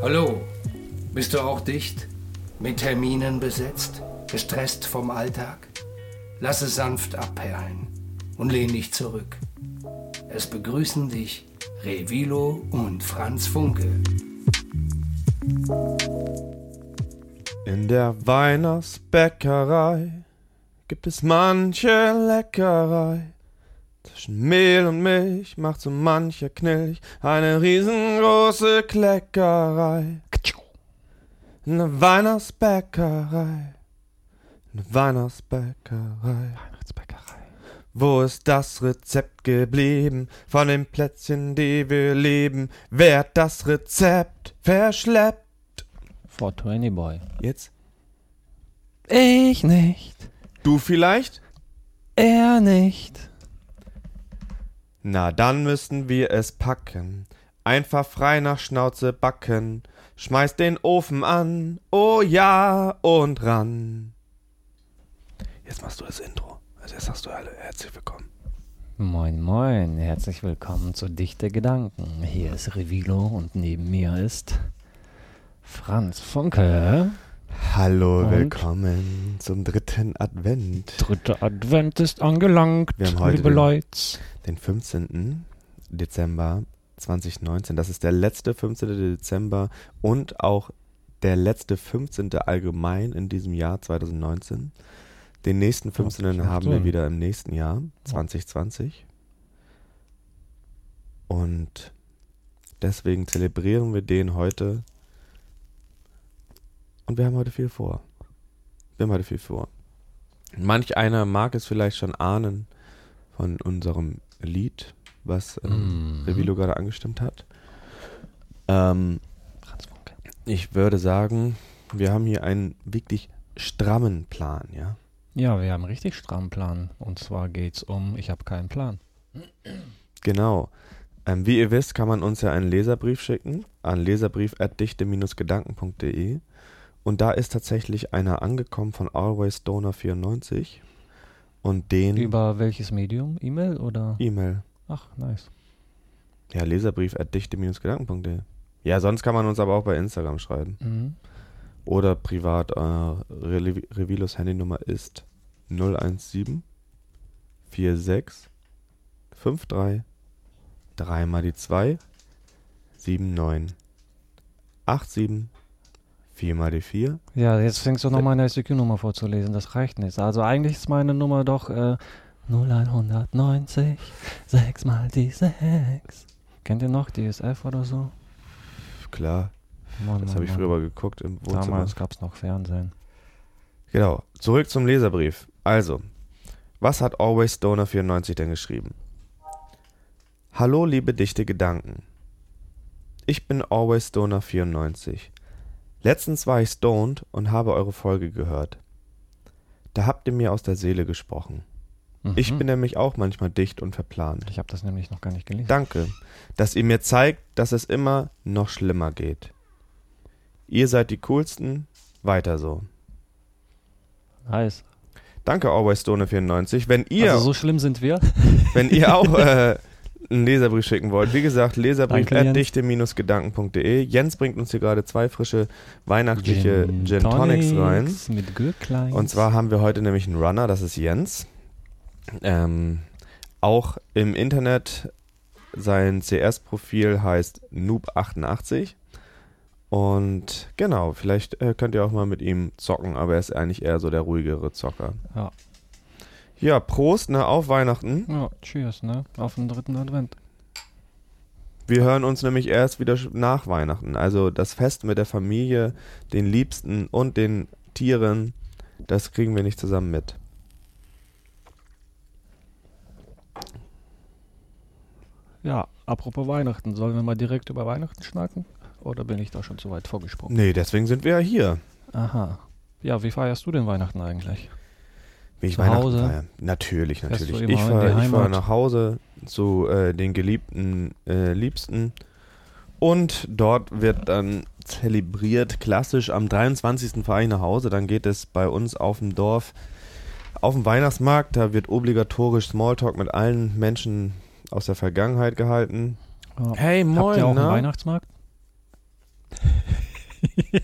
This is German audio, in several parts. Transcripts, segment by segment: Hallo, bist du auch dicht? Mit Terminen besetzt? Gestresst vom Alltag? Lass es sanft abperlen und lehn dich zurück. Es begrüßen dich Revilo und Franz Funke. In der Weihnachtsbäckerei gibt es manche Leckerei. Zwischen Mehl und Milch macht so mancher Knilch eine riesengroße Kleckerei. In der Weihnachtsbäckerei. In der Weihnachtsbäckerei. Weihnachtsbäckerei. Wo ist das Rezept geblieben? Von den Plätzchen, die wir lieben. Wer hat das Rezept verschleppt? 420 Boy. Jetzt? Ich nicht. Du vielleicht? Er nicht. Na, dann müssten wir es packen. Einfach frei nach Schnauze backen. Schmeiß den Ofen an. Oh ja, und ran. Jetzt machst du das Intro. Also jetzt sagst du alle herzlich willkommen. Moin, moin. Herzlich willkommen zu Dichte Gedanken. Hier ist Revilo und neben mir ist... Franz Funke. Hallo, und willkommen zum dritten Advent. Dritter Advent ist angelangt, wir haben heute liebe Leute. Den 15. Dezember 2019. Das ist der letzte 15. Dezember und auch der letzte 15. allgemein in diesem Jahr 2019. Den nächsten 15. haben wir wieder im nächsten Jahr 2020. Und deswegen zelebrieren wir den heute. Und wir haben heute viel vor. Manch einer mag es vielleicht schon ahnen von unserem Lied, was Revilo gerade angestimmt hat. Ich würde sagen, wir haben hier einen wirklich strammen Plan, ja? Ja, wir haben einen richtig strammen Plan. Und zwar geht's um, ich habe keinen Plan. Genau. Wie ihr wisst, kann man uns ja einen Leserbrief schicken an leserbrief@dichte-gedanken.de. Und da ist tatsächlich einer angekommen von AlwaysDonor94 und den... Über welches Medium? E-Mail oder? E-Mail. Ach, nice. Ja, leserbrief@dichte-gedanken.de. Ja, sonst kann man uns aber auch bei Instagram schreiben. Mhm. Oder privat. Revilos Handynummer ist 017 46 53 3 mal die 2 79 87 4 mal die 4. Ja, jetzt fängst du noch meine SDQ-Nummer vorzulesen, das reicht nicht. Also eigentlich ist meine Nummer doch 0190 6 mal die 6. Kennt ihr noch DSF oder so? Klar, Mann, das habe ich früher geguckt im Wohnzimmer. Damals gab es noch Fernsehen. Genau, zurück zum Leserbrief. Also, was hat AlwaysDonor94 denn geschrieben? Hallo liebe dichte Gedanken. Ich bin AlwaysDonor94. Letztens war ich stoned und habe eure Folge gehört. Da habt ihr mir aus der Seele gesprochen. Mhm. Ich bin nämlich auch manchmal dicht und verplant. Ich habe das nämlich noch gar nicht gelesen. Danke, dass ihr mir zeigt, dass es immer noch schlimmer geht. Ihr seid die coolsten, weiter so. Nice. Danke, AlwaysDonor94. Wenn ihr... Also so schlimm sind wir. Wenn ihr auch... einen Leserbrief schicken wollt. Wie gesagt, leserbrief@dichte-gedanken.de. Jens bringt uns hier gerade 2 frische weihnachtliche Gin Tonics rein. Mit Gürkleins. Und zwar haben wir heute nämlich einen Runner, das ist Jens. Auch im Internet, sein CS-Profil heißt Noob88. Und genau, vielleicht könnt ihr auch mal mit ihm zocken, aber er ist eigentlich eher so der ruhigere Zocker. Ja. Ja, Prost, ne, auf Weihnachten. Ja, cheers, ne, auf den dritten Advent. Wir hören uns nämlich erst wieder nach Weihnachten. Also das Fest mit der Familie, den Liebsten und den Tieren, das kriegen wir nicht zusammen mit. Ja, apropos Weihnachten, sollen wir mal direkt über Weihnachten schnacken? Oder bin ich da schon zu weit vorgesprungen? Nee, deswegen sind wir ja hier. Aha. Ja, wie feierst du denn Weihnachten eigentlich? Wie ich Weihnachten feiere? Natürlich. Ich fahre nach Hause zu den geliebten Liebsten und dort wird dann zelebriert, klassisch am 23. fahre ich nach Hause, dann geht es bei uns auf dem Dorf auf dem Weihnachtsmarkt, da wird obligatorisch Smalltalk mit allen Menschen aus der Vergangenheit gehalten. Hey, moin, habt ihr auch einen Weihnachtsmarkt? Ja.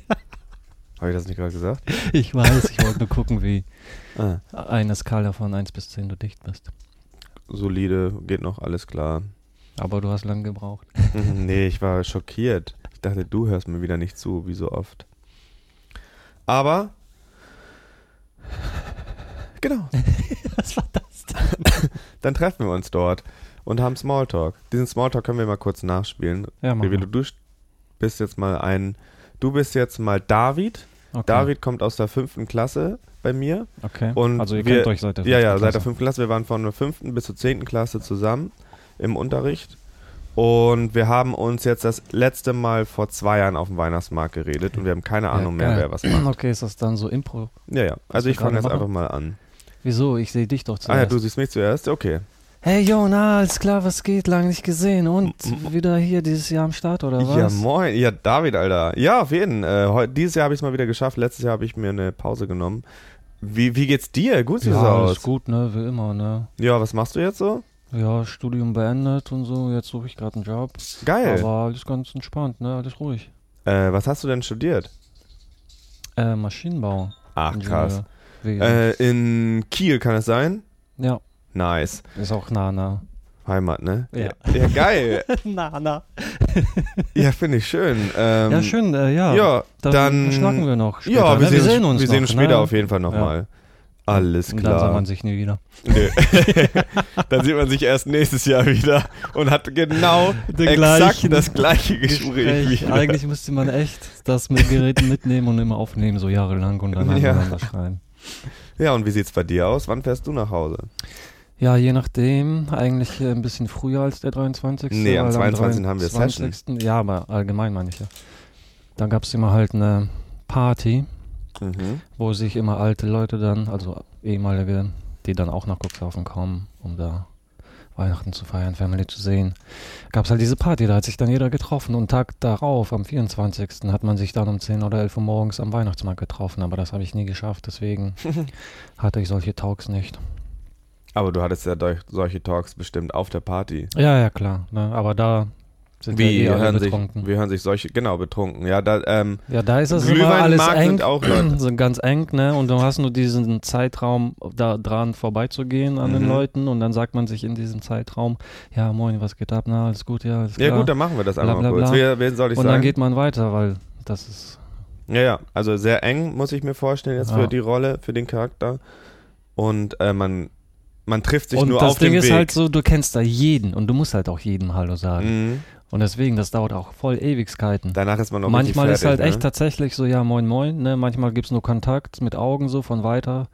Habe ich das nicht gerade gesagt? Ich weiß, ich wollte nur gucken, wie eine Skala von 1 bis 10 du dicht bist. Solide, geht noch, alles klar. Aber du hast lange gebraucht. Nee, ich war schockiert. Ich dachte, du hörst mir wieder nicht zu, wie so oft. Aber, genau. Was war das denn? Dann treffen wir uns dort und haben Smalltalk. Diesen Smalltalk können wir mal kurz nachspielen. Ja, du bist jetzt mal David. Okay. David kommt aus der 5. Klasse bei mir. Okay. Und also ihr kennt euch seit der 5. Klasse. Ja, seit der 5. Klasse. Wir waren von der 5. bis zur 10. Klasse zusammen im Unterricht. Und wir haben uns jetzt das letzte Mal vor 2 Jahren auf dem Weihnachtsmarkt geredet und wir haben keine Ahnung mehr, wer was macht. Okay, ist das dann so Impro? Ja, ja. Also ich fange jetzt einfach mal an. Wieso? Ich sehe dich doch zuerst. Ah ja, du siehst mich zuerst? Okay. Hey, jo, na, alles klar, was geht? Lange nicht gesehen und wieder hier dieses Jahr am Start, oder was? Ja, moin. Ja, David, Alter. Ja, auf jeden. Dieses Jahr habe ich es mal wieder geschafft. Letztes Jahr habe ich mir eine Pause genommen. Wie geht's dir? Gut sieht's aus. Ja, ist gut, ne? Wie immer, ne? Ja, was machst du jetzt so? Ja, Studium beendet und so. Jetzt suche ich gerade einen Job. Geil. Aber alles ganz entspannt, ne? Alles ruhig. Was hast du denn studiert? Maschinenbau. Ach, krass. In Kiel, kann es sein? Ja. Nice. Ist auch nah. Heimat, ne? Ja. Ja, geil. nah. Ja, finde ich schön. Ja, schön, ja. Ja, dann schnacken wir noch später, ja, wir sehen uns später, ne? Auf jeden Fall nochmal. Ja. Alles klar. Und dann sieht man sich nie wieder. Nö. Dann sieht man sich erst nächstes Jahr wieder und hat genau das gleiche Gespräch wieder. Eigentlich müsste man echt das mit Geräten mitnehmen und immer aufnehmen, so jahrelang und dann aneinander schreiben. Ja, und wie sieht's bei dir aus? Wann fährst du nach Hause? Ja, je nachdem. Eigentlich ein bisschen früher als der 23. Nee, am 22. haben wir Session. Ja, aber allgemein meine ich ja. Dann gab's immer halt eine Party, wo sich immer alte Leute dann, also ehemalige, die dann auch nach Cuxhaven kommen, um da Weihnachten zu feiern, Family zu sehen. Gab's halt diese Party, da hat sich dann jeder getroffen und Tag darauf, am 24. hat man sich dann um 10 oder 11 Uhr morgens am Weihnachtsmarkt getroffen, aber das habe ich nie geschafft, deswegen hatte ich solche Talks nicht. Aber du hattest ja solche Talks bestimmt auf der Party. Ja, klar, ne? Aber da sind wir alle betrunken. Wir hören sich solche, genau, betrunken. Ja, da ist es immer alles eng, so ganz eng, ne? Und du hast nur diesen Zeitraum, da dran vorbeizugehen an den Leuten und dann sagt man sich in diesem Zeitraum, ja, moin, was geht ab, na, alles gut, ja, alles klar. Ja gut, dann machen wir das einmal kurz. Wen soll ich sagen? Und dann geht man weiter, weil das ist... Ja, also sehr eng, muss ich mir vorstellen, jetzt für die Rolle, für den Charakter. Und man trifft sich nur auf dem Weg. Und das Ding ist halt so, du kennst da jeden und du musst halt auch jedem Hallo sagen. Und deswegen, das dauert auch voll Ewigkeiten. Danach ist man noch nicht fertig. Manchmal ist halt echt tatsächlich so, ja, moin, moin. Ne? Manchmal gibt es nur Kontakt mit Augen so von weiter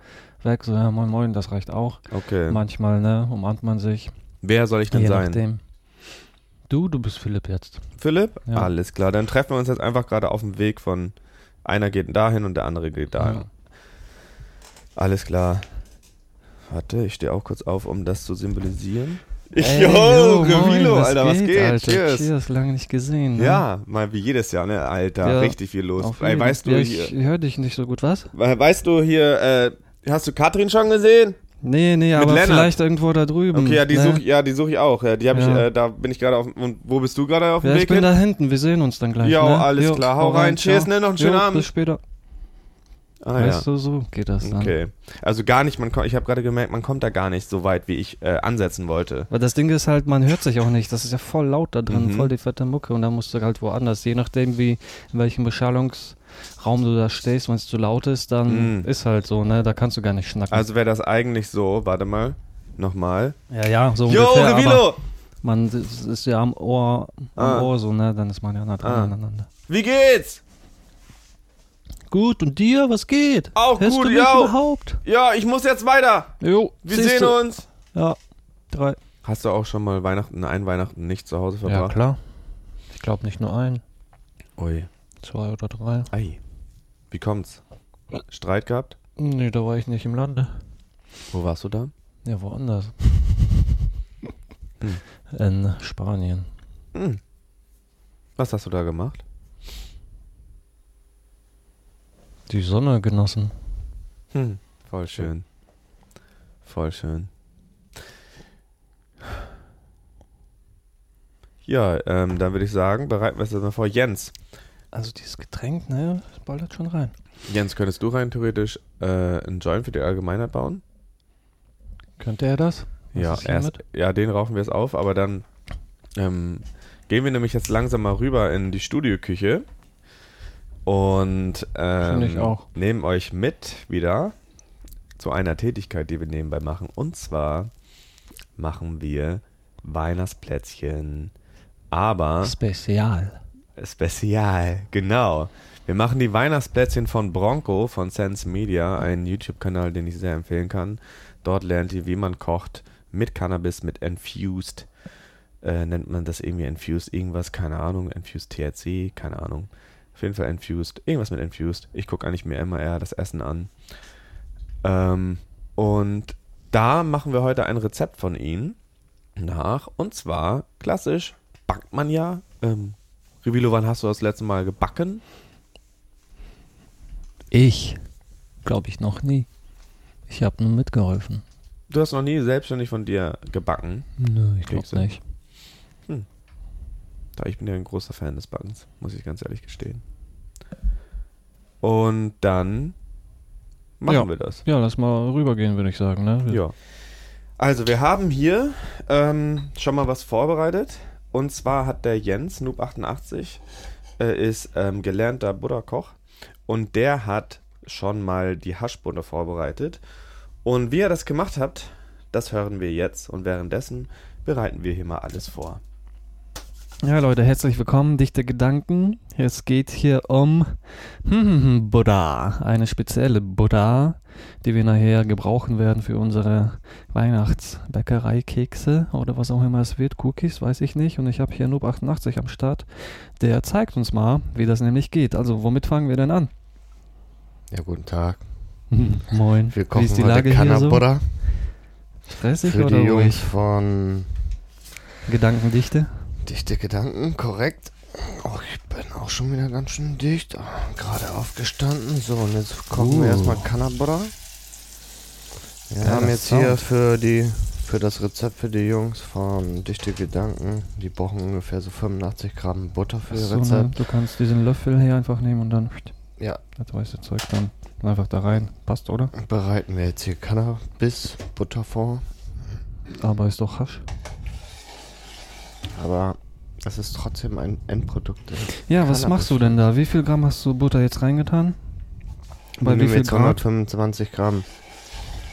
weg. So, ja, moin, moin, das reicht auch. Okay. Manchmal, ne, umarmt man sich. Wer soll ich denn sein? Je nachdem. Du bist Philipp jetzt. Philipp? Ja. Alles klar. Dann treffen wir uns jetzt einfach gerade auf dem Weg von einer geht dahin und der andere geht dahin. Ja. Alles klar. Warte, ich stehe auch kurz auf, um das zu symbolisieren. Jo, Revilo, Alter, was geht? Alter, cheers, lange nicht gesehen. Ne? Ja, mal wie jedes Jahr, ne, Alter, ja, richtig viel los. Weißt du hier? Ich höre dich nicht so gut, was? Weißt du hier, hast du Katrin schon gesehen? Nee, mit aber Lennart. Vielleicht irgendwo da drüben. Okay, ja, die suche ich auch. Ja, die habe ich, da bin ich gerade auf. Und wo bist du gerade auf dem Weg? Ich bin da hinten, wir sehen uns dann gleich. Jo, ne? Alles klar, hau rein, cheers, ne, noch einen schönen Abend. Bis später. Weißt du, so geht das dann. Okay. Also gar nicht, ich habe gerade gemerkt, man kommt da gar nicht so weit, wie ich ansetzen wollte. Weil das Ding ist halt, man hört sich auch nicht. Das ist ja voll laut da drin, voll die fette Mucke. Und dann musst du halt woanders. Je nachdem, in welchem Beschallungsraum du da stehst, wenn es zu laut ist, dann ist halt so, ne? Da kannst du gar nicht schnacken. Also wäre das eigentlich so, warte mal, nochmal. Ja, so ungefähr. Jo, Revilo! Man ist ja am Ohr so, ne? Dann ist man ja nah dran aneinander. Wie geht's? Gut, und dir? Was geht? Auch hörst gut, ja. Überhaupt? Ja, ich muss jetzt weiter. Jo, wir sehen uns. Ja, 3. Hast du auch schon mal Weihnachten nicht zu Hause verbracht? Ja, klar. Ich glaube nicht nur 1. Ui. 2 oder 3. Ei. Wie kommt's? Streit gehabt? Nee, da war ich nicht im Lande. Wo warst du da? Ja, woanders. In Spanien. Was hast du da gemacht? Die Sonne genossen. Voll schön. Ja, dann würde ich sagen, bereiten wir es erstmal vor. Jens. Also dieses Getränk, ne, das ballert schon rein. Jens, könntest du rein theoretisch einen Joint für die Allgemeinheit bauen? Könnte er das? Den rauchen wir jetzt auf, aber dann gehen wir nämlich jetzt langsam mal rüber in die Studioküche und nehmen euch mit wieder zu einer Tätigkeit, die wir nebenbei machen. Und zwar machen wir Weihnachtsplätzchen, aber... Spezial, genau. Wir machen die Weihnachtsplätzchen von Bronco, von Sense Media, einen YouTube-Kanal, den ich sehr empfehlen kann. Dort lernt ihr, wie man kocht mit Cannabis, mit Infused. Nennt man das irgendwie Infused irgendwas? Keine Ahnung. Infused THC? Keine Ahnung. Auf jeden Fall Infused. Irgendwas mit Infused. Ich gucke eigentlich mir immer eher das Essen an. Und da machen wir heute ein Rezept von ihnen nach. Und zwar, klassisch, backt man ja. Revilo, wann hast du das letzte Mal gebacken? Ich? Glaube ich noch nie. Ich habe nur mitgeholfen. Du hast noch nie selbstständig von dir gebacken? Nö, ich glaube nicht. Ich bin ja ein großer Fan des Backens, muss ich ganz ehrlich gestehen. Und dann machen wir das. Ja, lass mal rübergehen, würde ich sagen. Ne? Ja. Also wir haben hier schon mal was vorbereitet. Und zwar hat der Jens, Noob88, ist gelernter Buddha-Koch. Und der hat schon mal die Haschbude vorbereitet. Und wie ihr das gemacht habt, das hören wir jetzt. Und währenddessen bereiten wir hier mal alles vor. Ja, Leute, herzlich willkommen, dichte Gedanken. Es geht hier um Buddha. Eine spezielle Buddha, die wir nachher gebrauchen werden für unsere Weihnachtsbäckerei-Kekse oder was auch immer es wird. Cookies, weiß ich nicht. Und ich habe hier Noob88 am Start. Der zeigt uns mal, wie das nämlich geht. Also, womit fangen wir denn an? Ja, guten Tag. Moin. Wir kochen heute Kanna-Buddha. Stressig oder ruhig? Für die Jungs von... Gedankendichte? Dichte Gedanken, korrekt. Oh, ich bin auch schon wieder ganz schön dicht. Gerade aufgestanden. So, und jetzt kochen wir erstmal Kanna-Buddha. Wir haben jetzt hier für das Rezept für die Jungs von Dichte Gedanken. Die brauchen ungefähr so 85 Gramm Butter für ihr Rezept. Ne, du kannst diesen Löffel hier einfach nehmen und dann... Ja. Das weiße Zeug dann einfach da rein. Passt, oder? Bereiten wir jetzt hier Cannabis-Butter vor. Aber ist doch Hasch. Aber das ist trotzdem ein Endprodukt. Ja, was machst du denn da? Wie viel Gramm hast du Butter jetzt reingetan? Bei wie viel Grad? 125 Gramm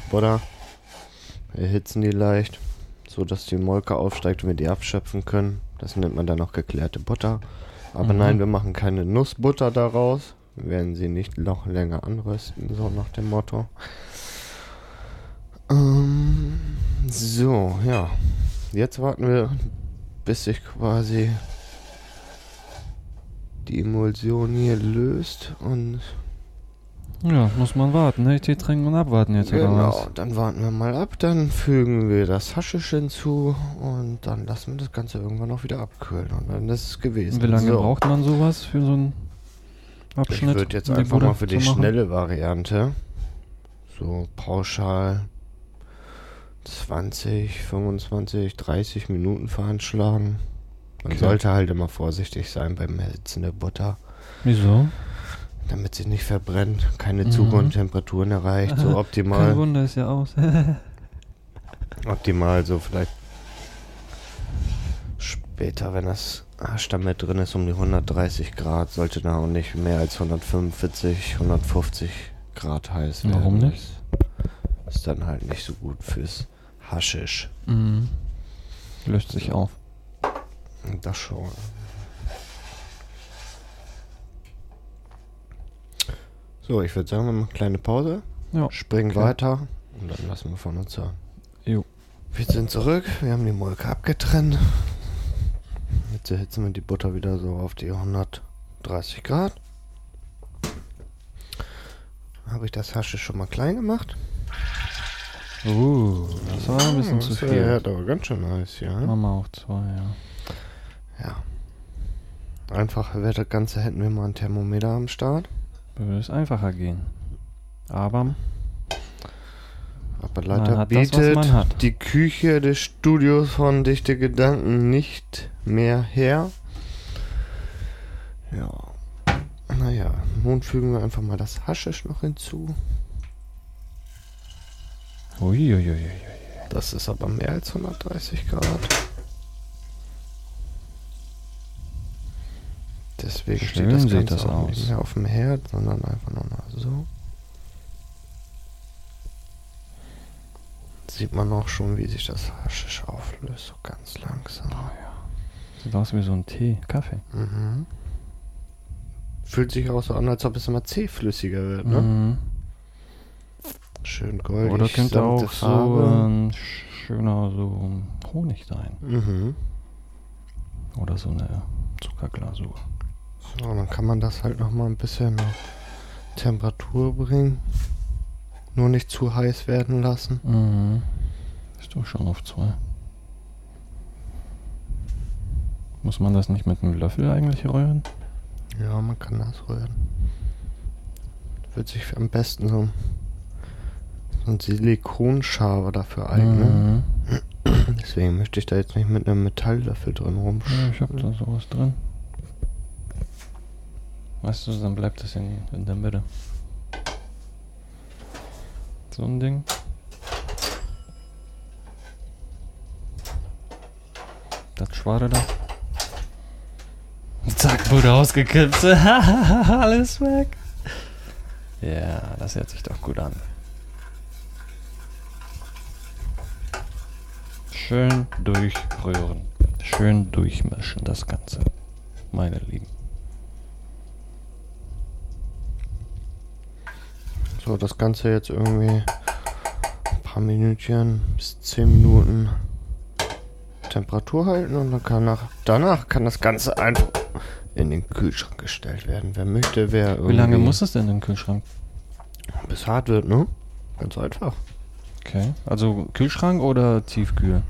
Butter. Wir erhitzen die leicht, sodass die Molke aufsteigt und wir die abschöpfen können. Das nennt man dann auch geklärte Butter. Aber nein, wir machen keine Nussbutter daraus. Werden sie nicht noch länger anrösten, so nach dem Motto. So, ja. Jetzt warten wir, bis sich quasi die Emulsion hier löst und... Ja, muss man warten, ne? Tee trinken und abwarten jetzt. Genau, dann warten wir mal ab, dann fügen wir das Haschisch hinzu und dann lassen wir das Ganze irgendwann auch wieder abkühlen und dann ist es gewesen. Wie lange braucht man sowas für so ein... Abschnitt, ich würde jetzt einfach mal für die schnelle Variante so pauschal 20, 25, 30 Minuten veranschlagen. Man sollte halt immer vorsichtig sein beim Erhitzen der Butter. Wieso? Damit sie nicht verbrennt, keine zu hohen Temperaturen erreicht, so optimal. Kein Wunder, ist ja aus. Optimal, so vielleicht später, wenn das Stamm mit drin ist, um die 130 Grad, sollte da auch nicht mehr als 145, 150 Grad heiß werden. Warum nicht? Ist dann halt nicht so gut fürs Haschisch. Löst sich auf. Das schon. So, ich würde sagen, wir machen eine kleine Pause, springen weiter und dann lassen wir von uns hören. Jo. Wir sind zurück, wir haben die Molke abgetrennt. Jetzt erhitzen wir die Butter wieder so auf die 130 Grad. Habe ich das Haschisch schon mal klein gemacht. Das war ein bisschen zu viel. Ja, das war ganz schön heiß, ja. Mama auch zwei, ja. Ja. Einfacher wäre das Ganze, hätten wir mal ein Thermometer am Start. Würde es einfacher gehen. Aber Appalata bietet die Küche des Studios von Dichte Gedanken nicht mehr her. Ja. Naja, nun fügen wir einfach mal das Haschisch noch hinzu. Uiuiuiui. Das ist aber mehr als 130 Grad. Deswegen schön steht das Ganze auch nicht mehr auf dem Herd, sondern einfach nochmal so. Sieht man auch schon, wie sich das Haschisch auflöst, so ganz langsam. Oh ja. Sieht aus wie so ein Tee, Kaffee. Mhm. Fühlt sich auch so an, als ob es immer zähflüssiger wird, ne? Mhm. Schön goldig. Oder könnte auch Farbe. So ein schöner so Honig sein. Mhm. Oder so eine Zuckerglasur. So, dann kann man das halt nochmal ein bisschen auf Temperatur bringen. Nur nicht zu heiß werden lassen. Mhm. Ist doch schon auf 2. Muss man das nicht mit einem Löffel eigentlich rühren? Ja, man kann das rühren. Wird sich am besten so ein Silikonschaber dafür eignen. Mhm. Deswegen möchte ich da jetzt nicht mit einem Metalllöffel drin rumschauen. Ja, ich hab da sowas drin. Weißt du, dann bleibt das in der Mitte. So ein Ding. Das Schware da. Zack, wurde ausgekippt. Alles weg. Ja, das hört sich doch gut an. Schön durchrühren. Schön durchmischen das Ganze. Meine Lieben. So, das Ganze jetzt irgendwie ein paar Minütchen bis 10 Minuten Temperatur halten und dann kann danach kann das Ganze einfach in den Kühlschrank gestellt werden. Wer möchte, wer irgendwie... Wie lange muss es denn in den Kühlschrank? Bis hart wird, ne? Ganz einfach. Okay. Also Kühlschrank oder Tiefkühl?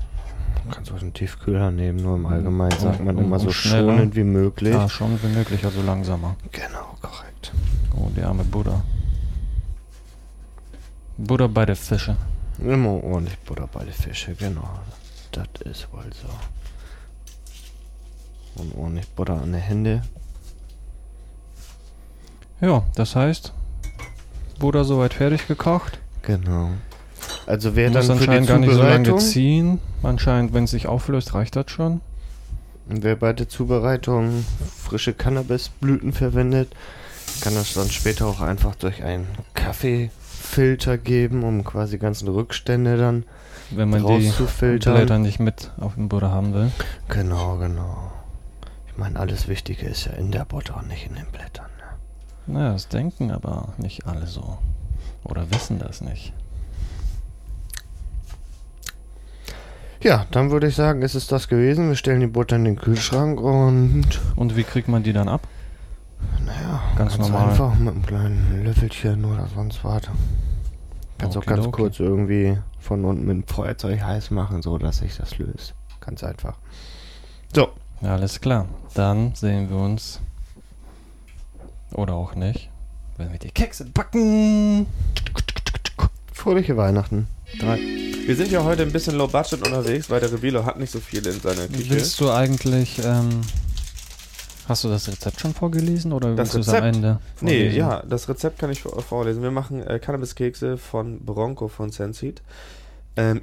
Du kannst auch einen Tiefkühler nehmen, nur im Allgemeinen sagt man immer so schneller. Schonend wie möglich. Ja, schonend wie möglich, also langsamer. Genau, korrekt. Oh, die arme Buddha. Butter bei den Fischen. Immer ordentlich Butter bei den Fischen, genau. Das ist wohl so. Und ordentlich Butter an den Händen. Ja, das heißt, Butter soweit fertig gekocht. Genau. Also wer dann für die Zubereitung... Muss anscheinend gar nicht so lange ziehen. Anscheinend, wenn es sich auflöst, reicht das schon. Und wer bei der Zubereitung frische Cannabisblüten verwendet, kann das dann später auch einfach durch einen Kaffeefilter geben, um quasi ganzen Rückstände dann rauszufiltern. Wenn man die Blätter nicht mit auf dem Butter haben will. Genau, genau. Ich meine, alles Wichtige ist ja in der Butter und nicht in den Blättern. Ne? Naja, das denken aber nicht alle so. Oder wissen das nicht. Ja, dann würde ich sagen, ist es das gewesen. Wir stellen die Butter in den Kühlschrank und... Und wie kriegt man die dann ab? Naja, ganz normal. Einfach mit einem kleinen Löffelchen oder sonst was. Kannst auch ganz kurz irgendwie von unten mit dem Feuerzeug heiß machen, so dass sich das löst. Ganz einfach. So. Alles klar. Dann sehen wir uns. Oder auch nicht. Wenn wir die Kekse backen. Fröhliche Weihnachten. 3. Wir sind ja heute ein bisschen low budget unterwegs, weil der Revilo hat nicht so viel in seiner Küche. Willst du eigentlich... Hast du das Rezept schon vorgelesen oder willst du es am Ende vorlesen? Nee, ja, das Rezept kann ich vorlesen. Wir machen Cannabiskekse von Bronco von Sense Seeds.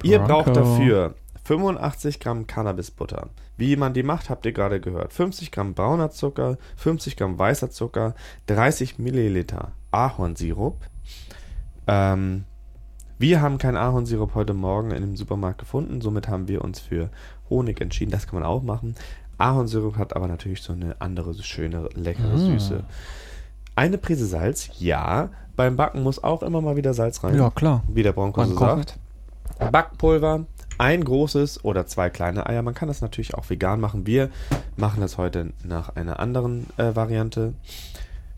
Ihr braucht dafür 85 Gramm Cannabisbutter. Wie man die macht, habt ihr gerade gehört. 50 Gramm brauner Zucker, 50 Gramm weißer Zucker, 30 Milliliter Ahornsirup. Wir haben keinen Ahornsirup heute Morgen in dem Supermarkt gefunden, somit haben wir uns für Honig entschieden. Das kann man auch machen. Ahornsirup hat aber natürlich so eine andere, schöne, leckere Süße. Eine Prise Salz, ja. Beim Backen muss auch immer mal wieder Salz rein. Ja, klar. Wie der Bronco so sagt. Backpulver, 1 großes oder 2 kleine Eier. Man kann das natürlich auch vegan machen. Wir machen das heute nach einer anderen Variante.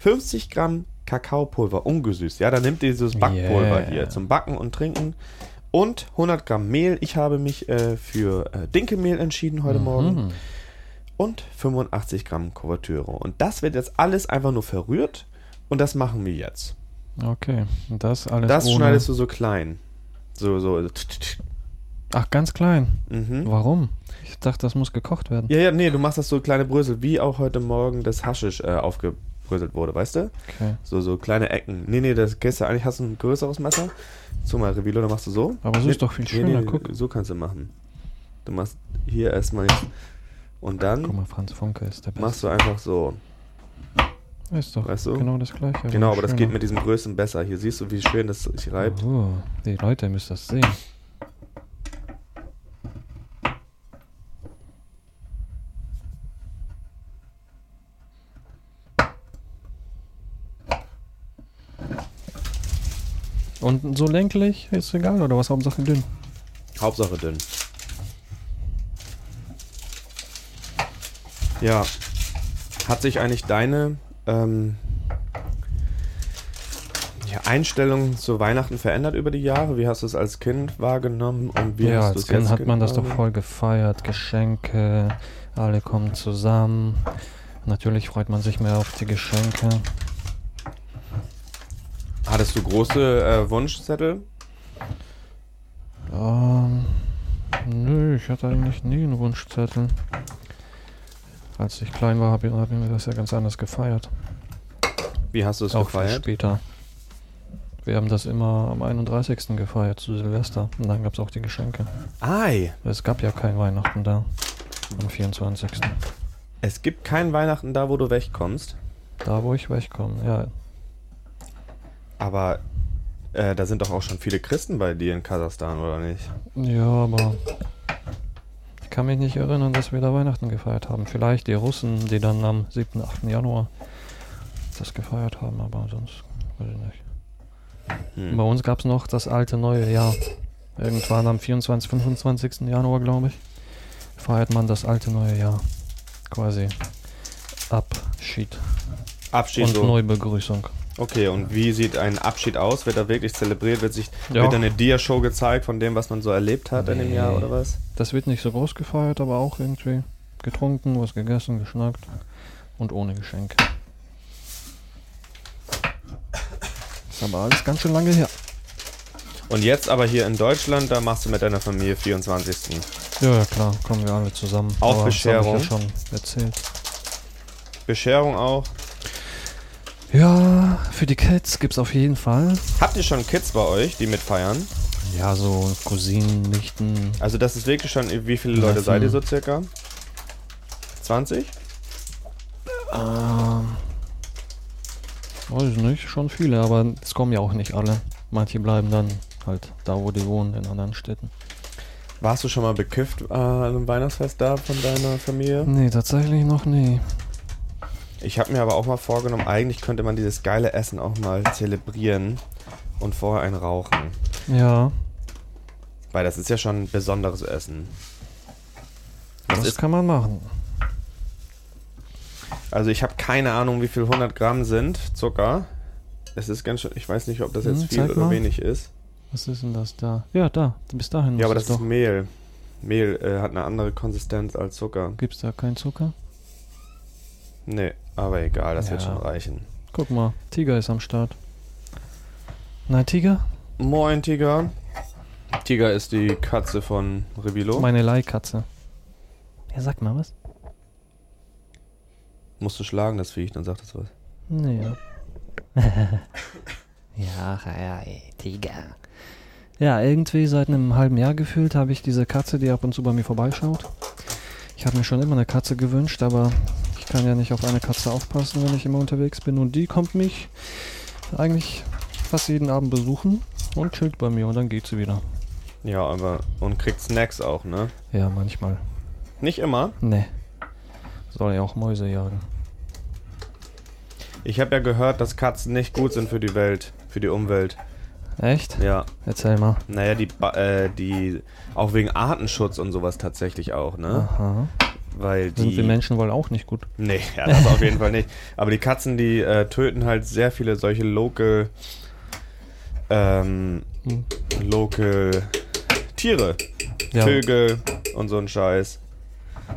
50 Gramm Kakaopulver, ungesüßt. Ja, dann nehmt ihr dieses Backpulver hier zum Backen und Trinken. Und 100 Gramm Mehl. Ich habe mich für Dinkelmehl entschieden heute Morgen. Und 85 Gramm Kuvertüre. Und das wird jetzt alles einfach nur verrührt. Und das machen wir jetzt. Okay. Das alles. Das schneidest du so klein. So. Ach, ganz klein. Mhm. Warum? Ich dachte, das muss gekocht werden. Ja, nee, du machst das so kleine Brösel, wie auch heute Morgen das Haschisch aufgebröselt wurde, weißt du? Okay. So kleine Ecken. Nee, das gehst du eigentlich, hast du ein größeres Messer. So mal, Revilo, dann machst du so. Aber so ist doch viel schöner, guck. So kannst du machen. Du machst hier erstmal jetzt und dann. Guck mal, Franz Funke ist der Beste. Machst du einfach so. Ist doch weißt du? Genau das Gleiche. Genau, aber das geht mit diesen Größen besser. Hier siehst du, wie schön das sich reibt. Oh, die Leute, ihr müsst das sehen. Und so länglich ist egal, oder was? Hauptsache dünn. Hauptsache dünn. Ja. Hat sich eigentlich deine Einstellung zu Weihnachten verändert über die Jahre? Wie hast du es als Kind wahrgenommen? Und wie hast du es als Kind hat man das doch voll gefeiert. Geschenke, alle kommen zusammen. Natürlich freut man sich mehr auf die Geschenke. Hattest du große Wunschzettel? Nö, ich hatte eigentlich nie einen Wunschzettel. Als ich klein war, hab ich mir das ja ganz anders gefeiert. Wie hast du es gefeiert? Auch später. Wir haben das immer am 31. gefeiert, zu Silvester. Und dann gab es auch die Geschenke. Ei! Es gab ja kein Weihnachten da, am 24. Es gibt kein Weihnachten da, wo du wegkommst? Da, wo ich wegkomme, ja. Aber da sind doch auch schon viele Christen bei dir in Kasachstan, oder nicht? Ja, aber ich kann mich nicht erinnern, dass wir da Weihnachten gefeiert haben. Vielleicht die Russen, die dann am 7., 8. Januar das gefeiert haben, aber sonst weiß ich nicht. Bei uns gab es noch das alte neue Jahr. Irgendwann am 24., 25. Januar, glaube ich, feiert man das alte neue Jahr. Quasi Abschied und so. Neubegrüßung. Okay, und wie sieht ein Abschied aus? Wird da wirklich zelebriert? Wird eine Dia-Show gezeigt von dem, was man so erlebt hat in dem Jahr oder was? Das wird nicht so groß gefeiert, aber auch irgendwie getrunken, was gegessen, geschnackt und ohne Geschenke. Ist aber alles ganz schön lange her. Und jetzt aber hier in Deutschland, da machst du mit deiner Familie 24. Ja, klar, kommen wir alle zusammen. Auch aber Bescherung? Das habe ich ja schon erzählt. Bescherung auch? Ja, für die Kids gibt's auf jeden Fall. Habt ihr schon Kids bei euch, die mitfeiern? Ja, so Cousinen, Nichten. Also das ist wirklich schon, wie viele Leute seid ihr so circa? 20? Weiß nicht, schon viele, aber es kommen ja auch nicht alle. Manche bleiben dann halt da, wo die wohnen, in anderen Städten. Warst du schon mal bekifft an einem Weihnachtsfest da von deiner Familie? Nee, tatsächlich noch nie. Ich habe mir aber auch mal vorgenommen, eigentlich könnte man dieses geile Essen auch mal zelebrieren und vorher einen rauchen. Ja. Weil das ist ja schon ein besonderes Essen. Das kann man machen. Also ich habe keine Ahnung, wie viel 100 Gramm sind Zucker. Es ist ganz schön, ich weiß nicht, ob das jetzt viel oder wenig ist. Was ist denn das da? Ja, da, bis dahin. Ja, aber das ist Mehl. Mehl hat eine andere Konsistenz als Zucker. Gibt's da keinen Zucker? Nee, aber egal, das wird schon reichen. Guck mal, Tiger ist am Start. Na, Tiger? Moin, Tiger. Tiger ist die Katze von Revilo. Meine Leihkatze. Ja, sag mal was. Musst du schlagen, das Viech, dann sagt das was. Naja. ja, Tiger. Ja, irgendwie seit einem halben Jahr gefühlt habe ich diese Katze, die ab und zu bei mir vorbeischaut. Ich habe mir schon immer eine Katze gewünscht, aber ich kann ja nicht auf eine Katze aufpassen, wenn ich immer unterwegs bin. Und die kommt mich eigentlich fast jeden Abend besuchen und chillt bei mir und dann geht sie wieder. Ja, aber und kriegt Snacks auch, ne? Ja, manchmal. Nicht immer? Nee. Soll ja auch Mäuse jagen. Ich habe ja gehört, dass Katzen nicht gut sind für die Welt, für die Umwelt. Echt? Ja. Erzähl mal. Naja, die auch wegen Artenschutz und sowas tatsächlich auch, ne? Aha. Weil sind die Menschen wohl auch nicht gut. Nee, ja, das auf jeden Fall nicht. Aber die Katzen, die töten halt sehr viele solche local Tiere. Ja. Vögel und so ein Scheiß.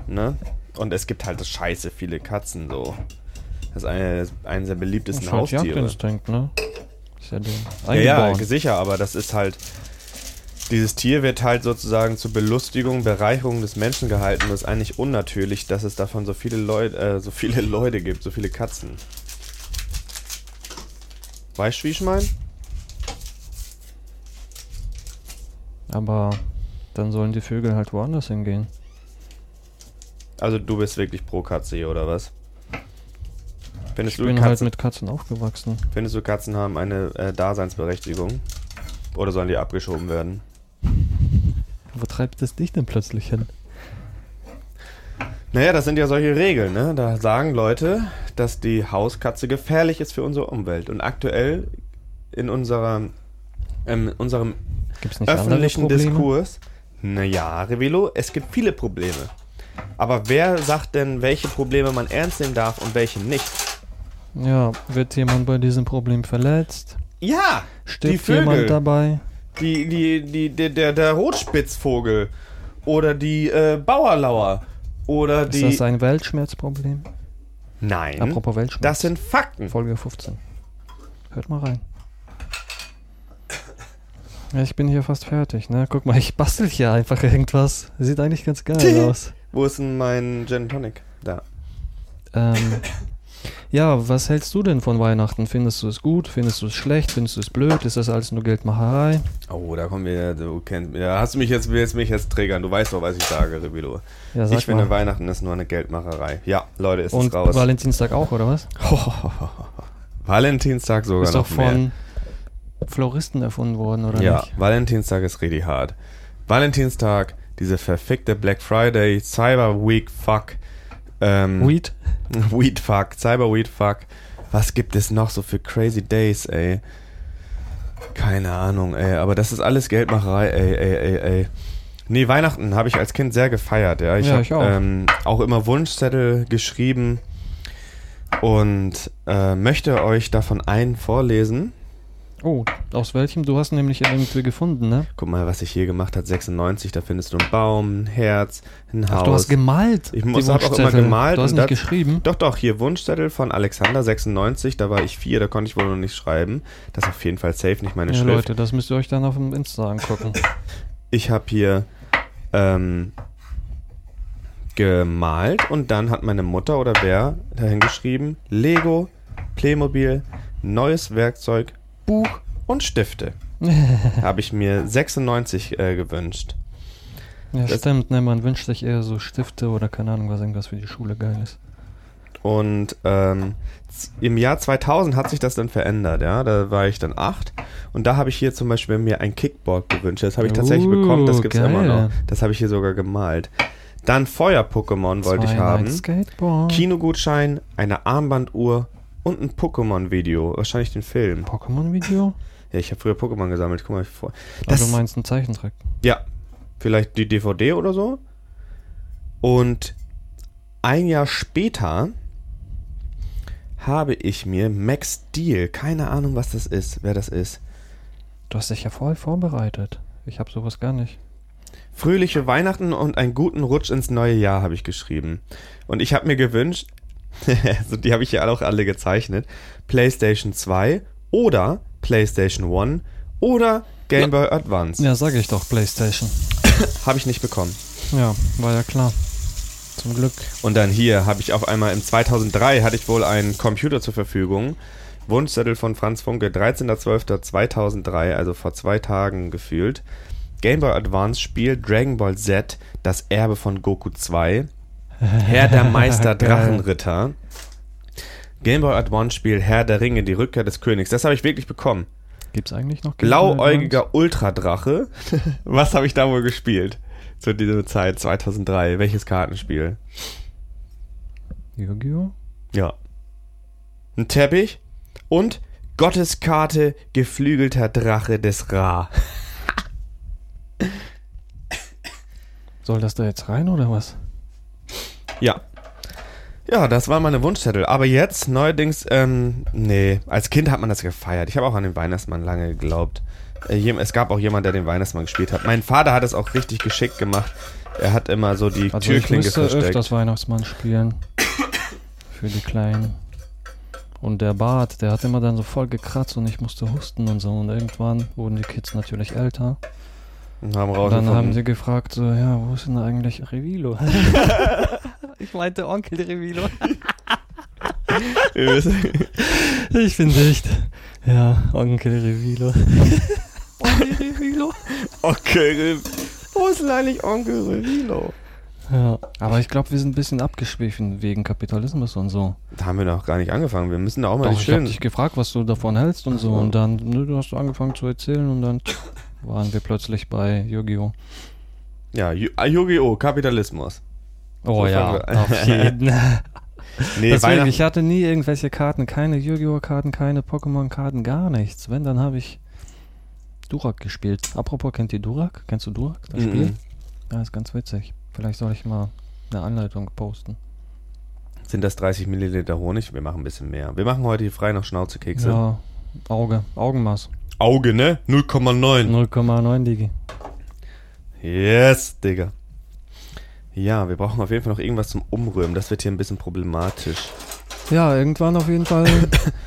Ne? Und es gibt halt das scheiße viele Katzen so. Das ist eines der beliebtesten Haustiere. Das ist halt Jagdinstinkt, ne? Ist ja, sicher, aber das ist halt Dieses Tier wird halt sozusagen zur Belustigung, Bereicherung des Menschen gehalten. Das ist eigentlich unnatürlich, dass es davon so viele Leute gibt, so viele Katzen. Weißt du, wie ich meine? Aber dann sollen die Vögel halt woanders hingehen. Also du bist wirklich pro Katze hier, oder was? Ich bin halt mit Katzen aufgewachsen. Findest du, Katzen haben eine Daseinsberechtigung? Oder sollen die abgeschoben werden? Wo treibt es dich denn plötzlich hin? Naja, das sind ja solche Regeln, ne? Da sagen Leute, dass die Hauskatze gefährlich ist für unsere Umwelt. Und aktuell in unserem öffentlichen Diskurs, naja, Revilo, es gibt viele Probleme. Aber wer sagt denn, welche Probleme man ernst nehmen darf und welche nicht? Ja, wird jemand bei diesem Problem verletzt? Ja, stirbt jemand dabei? Der Rotspitzvogel oder die Bauerlauer oder die... Ist das ein Weltschmerzproblem? Nein. Apropos Weltschmerz. Das sind Fakten. Folge 15. Hört mal rein. Ja, ich bin hier fast fertig, ne? Guck mal, ich bastel hier einfach irgendwas. Sieht eigentlich ganz geil aus. Wo ist denn mein Gin Tonic? Da. Ja, was hältst du denn von Weihnachten? Findest du es gut? Findest du es schlecht? Findest du es blöd? Ist das alles nur Geldmacherei? Oh, da kommen wir, du kennst, ja, willst mich jetzt triggern, du weißt doch, was ich sage, Revilo. Ja, ich finde, Weihnachten ist nur eine Geldmacherei. Ja, Leute, ist es raus. Und Valentinstag auch, oder was? Valentinstag sogar noch mehr. Ist doch von Floristen erfunden worden, oder ja, nicht? Ja, Valentinstag ist richtig hart. Valentinstag, diese verfickte Black Friday, Cyber Week, fuck. Cyber Weed Fuck. Was gibt es noch so für crazy Days, ey? Keine Ahnung, ey. Aber das ist alles Geldmacherei, ey. Nee, Weihnachten habe ich als Kind sehr gefeiert, ja. Ich auch. Auch immer Wunschzettel geschrieben und möchte euch davon einen vorlesen. Oh, aus welchem? Du hast nämlich irgendwie gefunden, ne? Guck mal, was ich hier gemacht habe, 96, da findest du einen Baum, ein Herz, ein Haus. Ach, du hast gemalt. Ich habe auch immer gemalt. Du hast nicht geschrieben? Doch, hier Wunschzettel von Alexander, 96, da war ich 4, da konnte ich wohl noch nicht schreiben. Das ist auf jeden Fall safe, nicht meine Schrift. Ja, Leute, das müsst ihr euch dann auf dem Insta angucken. Ich habe hier gemalt und dann hat meine Mutter oder wer dahin geschrieben, Lego, Playmobil, neues Werkzeug, Buch und Stifte. Habe ich mir 96 gewünscht. Ja, das stimmt. Ne, man wünscht sich eher so Stifte oder keine Ahnung, was irgendwas für die Schule geil ist. Und im Jahr 2000 hat sich das dann verändert. Ja, da war ich dann 8. Und da habe ich hier zum Beispiel mir ein Kickboard gewünscht. Das habe ich tatsächlich bekommen. Das gibt es immer noch. Das habe ich hier sogar gemalt. Dann Feuer-Pokémon wollte ich haben. Kinogutschein, eine Armbanduhr, und ein Pokémon-Video, wahrscheinlich den Film. Pokémon-Video? Ja, ich habe früher Pokémon gesammelt, guck mal vor. Also du meinst einen Zeichentrick? Ja, vielleicht die DVD oder so. Und ein Jahr später habe ich mir Max Steel, keine Ahnung, was das ist, wer das ist. Du hast dich ja voll vorbereitet. Ich habe sowas gar nicht. Fröhliche Weihnachten und einen guten Rutsch ins neue Jahr habe ich geschrieben. Und ich habe mir gewünscht, also die habe ich ja auch alle gezeichnet. PlayStation 2 oder PlayStation 1 oder Game Boy Advance. Ja, sage ich doch, PlayStation. Habe ich nicht bekommen. Ja, war ja klar. Zum Glück. Und dann hier habe ich auf einmal, im 2003 hatte ich wohl einen Computer zur Verfügung. Wunschzettel von Franz Funke, 13.12.2003, also vor 2 Tagen gefühlt. Game Boy Advance Spiel Dragon Ball Z, das Erbe von Goku 2. Herr der Meister, Drachenritter. Game Boy Advance Spiel, Herr der Ringe, die Rückkehr des Königs. Das habe ich wirklich bekommen. Gibt's eigentlich noch? Blauäugiger Ultradrache. Was habe ich da wohl gespielt? Zu dieser Zeit, 2003. Welches Kartenspiel? Yu-Gi-Oh? Ja. Ein Teppich und Gotteskarte, geflügelter Drache des Ra. Soll das da jetzt rein oder was? Ja. Ja, das waren meine Wunschzettel. Aber jetzt, neuerdings, nee, als Kind hat man das gefeiert. Ich habe auch an den Weihnachtsmann lange geglaubt. Es gab auch jemanden, der den Weihnachtsmann gespielt hat. Mein Vater hat es auch richtig geschickt gemacht. Er hat immer so die Türklinke versteckt. Ich müsste öfters Weihnachtsmann spielen. Für die Kleinen. Und der Bart, der hat immer dann so voll gekratzt und ich musste husten und so. Und irgendwann wurden die Kids natürlich älter. Und haben rausgefunden. Dann haben sie gefragt, so, ja, wo ist denn eigentlich Revilo? Ich meinte Onkel Revilo. Ich bin dicht. Ja, Onkel Revilo. Onkel Revilo? Onkel Revilo. Wo ist denn eigentlich Onkel Revilo? Ja, aber ich glaube, wir sind ein bisschen abgeschwiffen wegen Kapitalismus und so. Da haben wir noch gar nicht angefangen. Wir müssen da auch mal nicht schön. Ich habe dich gefragt, was du davon hältst und so. Und dann, du hast angefangen zu erzählen und dann waren wir plötzlich bei Yu-Gi-Oh! Ja, Yu-Gi-Oh! Kapitalismus. Oh so ja, auf jeden Fall. Nee, deswegen, ich hatte nie irgendwelche Karten, keine Yu-Gi-Oh-Karten, keine Pokémon-Karten, gar nichts. Wenn, dann habe ich Durak gespielt. Apropos, kennt ihr Durak? Kennst du Durak, das Spiel? Ja, ist ganz witzig. Vielleicht soll ich mal eine Anleitung posten. Sind das 30 Milliliter Honig? Wir machen ein bisschen mehr. Wir machen heute hier frei noch Schnauzekekse. Ja, Augenmaß. Auge, ne? 0,9. 0,9, Digi. Yes, Digga. Ja, wir brauchen auf jeden Fall noch irgendwas zum Umrühren. Das wird hier ein bisschen problematisch. Ja, irgendwann auf jeden Fall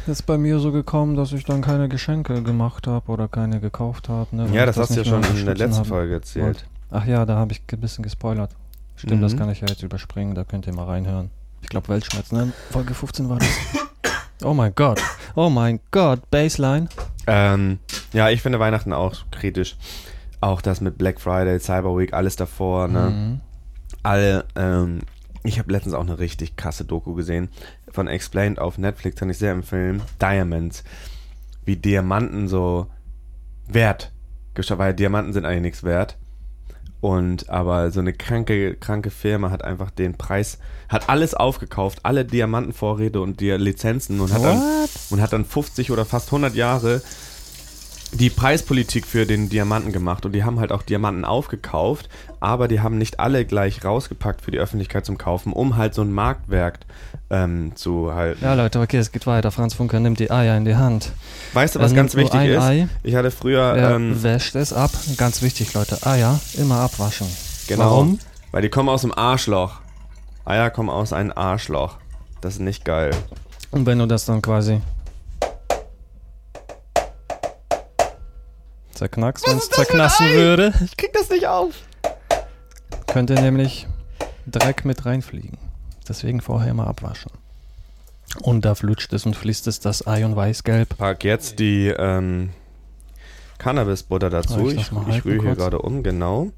ist bei mir so gekommen, dass ich dann keine Geschenke gemacht habe oder keine gekauft habe. Ne? Ja, das hast du ja schon in der letzten Folge erzählt. Ach ja, da habe ich ein bisschen gespoilert. Stimmt, das kann ich ja jetzt überspringen, da könnt ihr mal reinhören. Ich glaube, Weltschmerz, ne? Folge 15 war das. Oh mein Gott, Baseline. Ja, ich finde Weihnachten auch kritisch. Auch das mit Black Friday, Cyber Week, alles davor, ne? Ich habe letztens auch eine richtig krasse Doku gesehen von Explained auf Netflix, kann ich sehr empfehlen. Diamonds, wie Diamanten so wert, weil Diamanten sind eigentlich nichts wert. Und aber so eine kranke Firma hat einfach den Preis, hat alles aufgekauft, alle Diamantenvorräte und die Lizenzen und hat dann 50 oder fast 100 Jahre die Preispolitik für den Diamanten gemacht und die haben halt auch Diamanten aufgekauft, aber die haben nicht alle gleich rausgepackt für die Öffentlichkeit zum Kaufen, um halt so ein Marktwerk zu halten. Ja Leute, okay, es geht weiter. Franz Funke nimmt die Eier in die Hand. Weißt du, was ganz wichtig ist? Ei, ich hatte früher... wäscht es ab. Ganz wichtig, Leute. Eier immer abwaschen. Genau. Warum? Weil die kommen aus dem Arschloch. Eier kommen aus einem Arschloch. Das ist nicht geil. Und wenn du das dann quasi... zerknackst, wenn es zerknassen würde. Ich krieg das nicht auf. Könnte nämlich Dreck mit reinfliegen. Deswegen vorher immer abwaschen. Und da flutscht es und fließt es das Ei und Weißgelb. Pack jetzt die Cannabis-Butter dazu. Ich rühre hier gerade um, genau.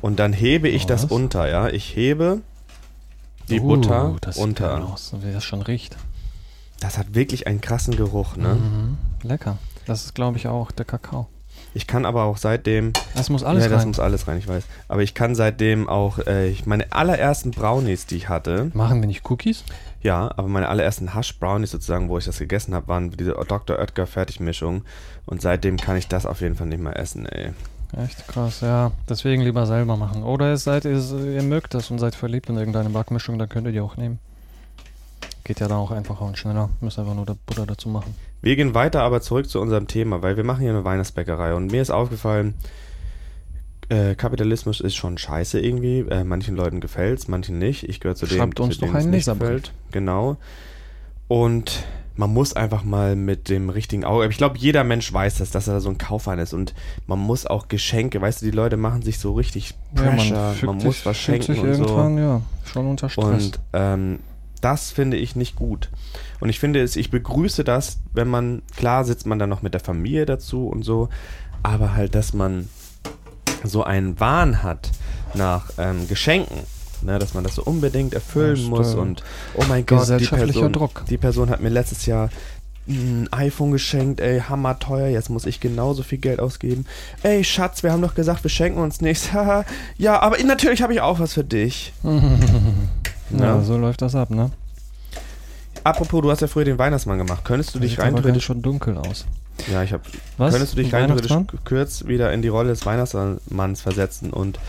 Und dann hebe ich das unter, ja. Ich hebe die Butter das unter. Sieht aus, wie das schon riecht. Das hat wirklich einen krassen Geruch, ne? Mhm. Lecker. Das ist, glaube ich, auch der Kakao. Ich kann aber auch seitdem... Das muss alles rein. Ja, das muss alles rein, ich weiß. Aber ich kann seitdem auch... meine allerersten Brownies, die ich hatte... Machen wir nicht Cookies? Ja, aber meine allerersten Hash-Brownies sozusagen, wo ich das gegessen habe, waren diese Dr. Oetker-Fertigmischung. Und seitdem kann ich das auf jeden Fall nicht mehr essen, ey. Echt krass, ja. Deswegen lieber selber machen. Oder ihr mögt das und seid verliebt in irgendeine Backmischung, dann könnt ihr die auch nehmen. Geht ja dann auch einfacher und schneller. Müsst einfach nur Butter dazu machen. Wir gehen weiter, aber zurück zu unserem Thema, weil wir machen hier eine Weihnachtsbäckerei. Und mir ist aufgefallen, Kapitalismus ist schon scheiße irgendwie. Manchen Leuten gefällt es, manchen nicht. Ich gehöre zu denen, schreibt uns doch einen Leserbrief. Genau. Und man muss einfach mal mit dem richtigen Auge... Ich glaube, jeder Mensch weiß das, dass er so ein Kaufmann ist. Und man muss auch Geschenke... Weißt du, die Leute machen sich so richtig Pressure. Ja, man muss was schenken und so. Ja, schon unter Stress. Und das finde ich nicht gut. Und ich begrüße das, wenn man, klar sitzt man dann noch mit der Familie dazu und so, aber halt, dass man so einen Wahn hat nach Geschenken, ne, dass man das so unbedingt erfüllen muss und oh mein Gott, die Person hat mir letztes Jahr ein iPhone geschenkt, ey, hammer teuer, jetzt muss ich genauso viel Geld ausgeben. Ey, Schatz, wir haben doch gesagt, wir schenken uns nichts. Ja, aber natürlich habe ich auch was für dich. Ja, so läuft das ab, ne? Apropos, du hast ja früher den Weihnachtsmann gemacht. Könntest du dich rein theoretisch schon dunkel aus? Ja, ich habe. Könntest du dich rein theoretisch kurz wieder in die Rolle des Weihnachtsmanns versetzen und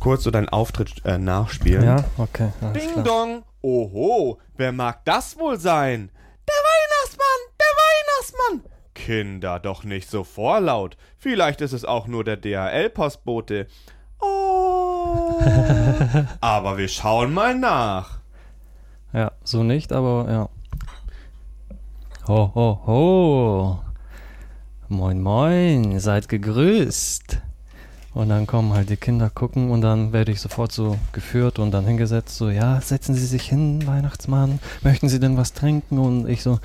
kurz so deinen Auftritt nachspielen? Ja, okay. Ding dong! Oho, wer mag das wohl sein? Der Weihnachtsmann! Der Weihnachtsmann! Kinder, doch nicht so vorlaut. Vielleicht ist es auch nur der DHL-Postbote. Oh, aber wir schauen mal nach. Ja, so nicht, aber ja. Ho, ho, ho. Moin, moin, seid gegrüßt. Und dann kommen halt die Kinder gucken und dann werde ich sofort so geführt und dann hingesetzt, so, ja, setzen Sie sich hin, Weihnachtsmann, möchten Sie denn was trinken? Und ich so,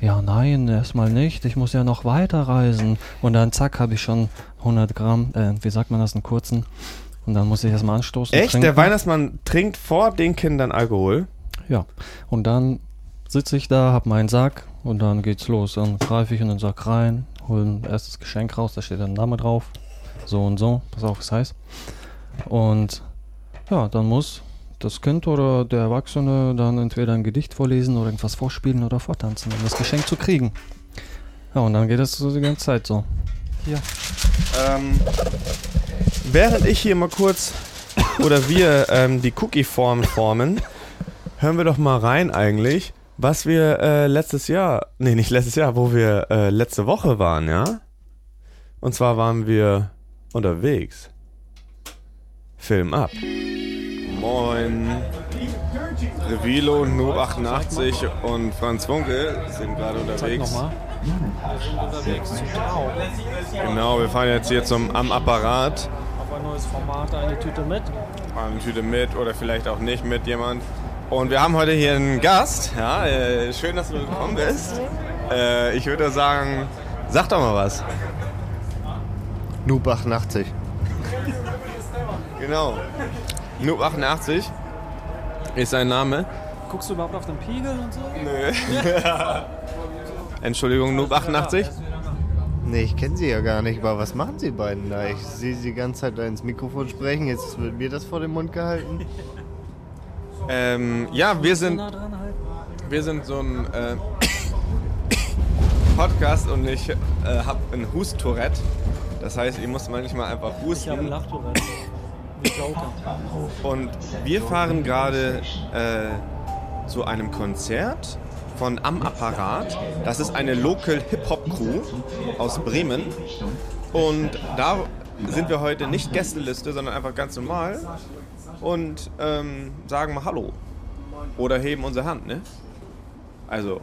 ja, nein, erstmal nicht, ich muss ja noch weiterreisen. Und dann zack, habe ich schon 100 Gramm, wie sagt man das, einen kurzen. Und dann muss ich erstmal anstoßen. Echt? Trinken. Der Weihnachtsmann trinkt vor den Kindern Alkohol? Ja, und dann sitze ich da, habe meinen Sack und dann geht's los. Dann greife ich in den Sack rein, hole ein erstes Geschenk raus, da steht dann ein Name drauf. So und so, pass auf, was heißt. Und ja, dann muss das Kind oder der Erwachsene dann entweder ein Gedicht vorlesen oder irgendwas vorspielen oder vortanzen, um das Geschenk zu kriegen. Ja, und dann geht das so die ganze Zeit so. Hier. Während ich hier mal kurz, oder wir die Cookie-Form formen, hören wir doch mal rein eigentlich, was wir letzte Woche waren, ja? Und zwar waren wir unterwegs. Film ab. Moin. Revilo, Noob88 und Franz Funke sind gerade unterwegs. Genau, wir fahren jetzt hier zum Am Apparat. Auf ein neues Format, eine Tüte mit. Eine Tüte mit oder vielleicht auch nicht mit jemand. Und wir haben heute hier einen Gast. Ja, schön, dass du gekommen bist. Ich würde sagen, sag doch mal was. Noob88. Genau. Noob88 ist sein Name. Guckst du überhaupt auf den Pegel und so? Nö. Entschuldigung, Noob88? Nee, ich kenne sie ja gar nicht, aber was machen sie beiden da? Ich sehe sie die ganze Zeit da ins Mikrofon sprechen, jetzt wird mir das vor den Mund gehalten. Ja, wir sind so ein Podcast und ich habe ein Hust-Tourette. Das heißt, ich muss manchmal einfach husten. Ich habe ein Lachtourette. Und wir fahren gerade zu einem Konzert von Am Apparat. Das ist eine Local Hip-Hop-Crew aus Bremen. Und da sind wir heute nicht Gästeliste, sondern einfach ganz normal und sagen mal Hallo. Oder heben unsere Hand, ne? Also,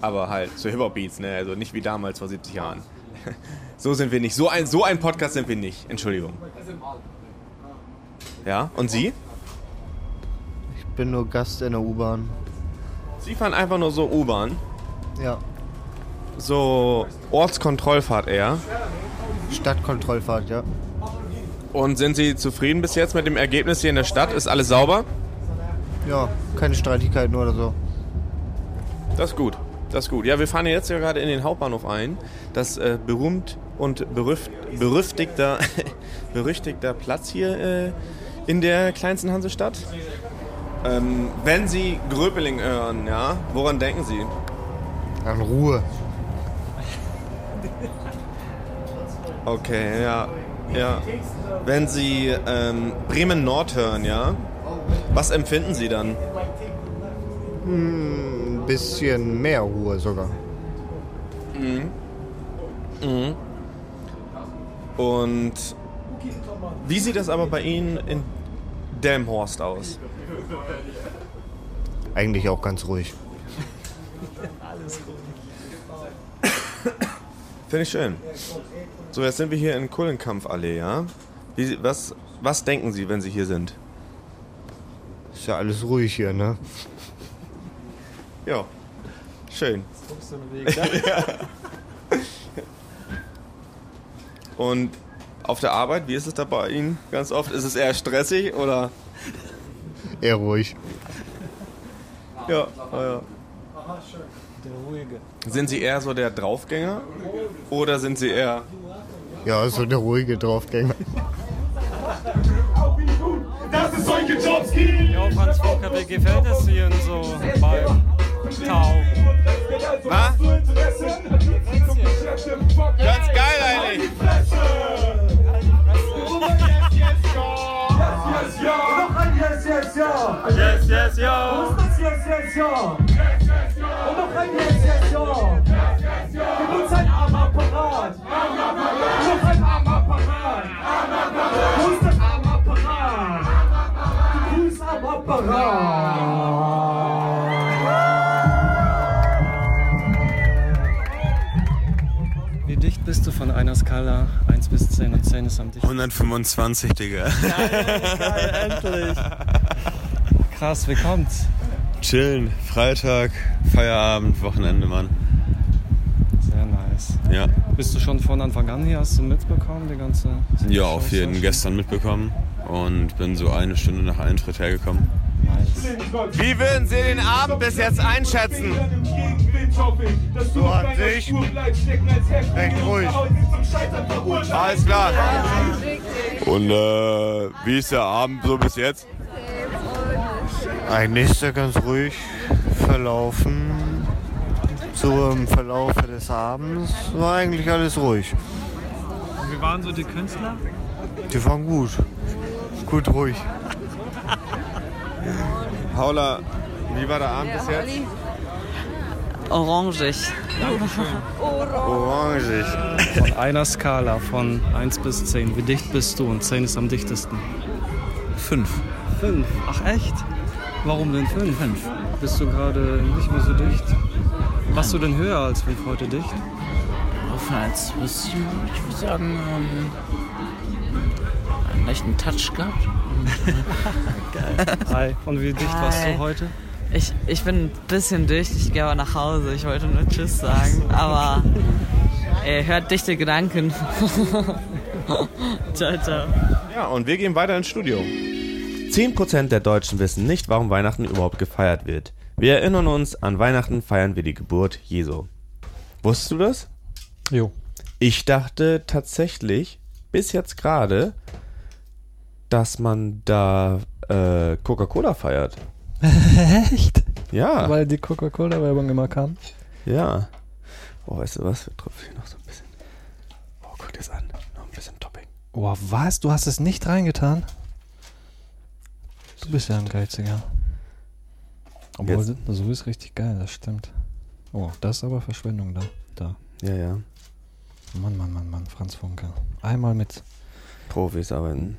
aber halt zu Hip-Hop-Beats, ne? Also nicht wie damals vor 70 Jahren. So sind wir nicht. So ein Podcast sind wir nicht. Entschuldigung. Ja, und Sie? Ich bin nur Gast in der U-Bahn. Sie fahren einfach nur so U-Bahn? Ja. So Ortskontrollfahrt eher? Stadtkontrollfahrt, ja. Und sind Sie zufrieden bis jetzt mit dem Ergebnis hier in der Stadt? Ist alles sauber? Ja, keine Streitigkeiten oder so. Das ist gut. Das ist gut. Ja, wir fahren jetzt ja gerade in den Hauptbahnhof ein. Das berühmt und berüchtigter Platz hier in der kleinsten Hansestadt. Wenn Sie Gröpeling hören, ja, woran denken Sie? An Ruhe. Okay, ja. Ja. Wenn Sie Bremen-Nord hören, ja, was empfinden Sie dann? Ein bisschen mehr Ruhe sogar. Mhm. Mhm. Und wie sieht das aber bei Ihnen in Delmhorst aus? Eigentlich auch ganz ruhig. Alles ruhig. Finde ich schön. So, jetzt sind wir hier in Kullenkampfallee, ja? Was denken Sie, wenn Sie hier sind? Ist ja alles ruhig hier, ne? Ja, schön. Jetzt guckst du den Weg, ne? Ja. Und auf der Arbeit, wie ist es da bei Ihnen ganz oft? Ist es eher stressig oder? Eher ruhig. Ja, ja. Der Ruhige. Sind Sie eher so der Draufgänger oder sind Sie eher... Ja, so der ruhige Draufgänger. Dass es solche Jobs gibt! Ja, Franz Funke, wie gefällt es Ihnen so beim Tau? Was? Ganz geil eigentlich! Noch ein Yes, Yes, Ja! Yes, Yes, Ja! Wo ist das Yes, Yes, Ja? Und noch ein Yes, Yes, Ja! Gib uns ein Am Apparat! Noch ein Am Apparat! Wo ist das Am Apparat? Du grüßt Am Apparat! Wie dicht bist du von einer Skala 1 bis 10 und 10 ist am dicht. 125, Digga. Geil, endlich. Krass, wie kommt's? Chillen, Freitag, Feierabend, Wochenende, Mann. Sehr nice. Ja. Bist du schon von Anfang an hier? Hast du mitbekommen, die ganze... Ja, auf jeden Fall gestern mitbekommen und bin so eine Stunde nach Eintritt hergekommen. Nice. Wie würden Sie den Abend bis jetzt einschätzen? So an sich, recht ruhig. Alles klar. Und wie ist der Abend so bis jetzt? Eigentlich ist er ganz ruhig verlaufen. So im Verlauf des Abends war eigentlich alles ruhig. Wie waren so die Künstler? Die waren gut. Gut ruhig. Paula, wie war der Abend bis jetzt? Orangig. Dankeschön. Orangig. Von einer Skala von 1 bis 10. Wie dicht bist du? Und 10 ist am dichtesten. 5. 5? Ach echt? Warum denn 5? 5. Bist du gerade nicht mehr so dicht? Warst du denn höher als 5 heute dicht? Als bisschen, ich würde sagen, einen leichten Touch gehabt. Geil. Hi. Und wie dicht warst du heute? Ich bin ein bisschen dicht, ich gehe aber nach Hause. Ich wollte nur Tschüss sagen, aber hört dichte Gedanken. Ciao, ciao. Ja, und wir gehen weiter ins Studio. 10% der Deutschen wissen nicht, warum Weihnachten überhaupt gefeiert wird. Wir erinnern uns, an Weihnachten feiern wir die Geburt Jesu. Wusstest du das? Jo. Ich dachte tatsächlich, bis jetzt gerade, dass man da Coca-Cola feiert. Echt? Ja. Weil die Coca-Cola-Werbung immer kam? Ja. Oh, weißt du was? Wir tropfen hier noch so ein bisschen. Oh, guck dir das an. Noch ein bisschen Topping. Oh, was? Du hast es nicht reingetan? Du bist ja ein Geiziger. Obwohl, so also ist richtig geil, das stimmt. Oh, das ist aber Verschwendung da. Ja, ja. Mann, Franz Funke. Einmal mit Profis arbeiten.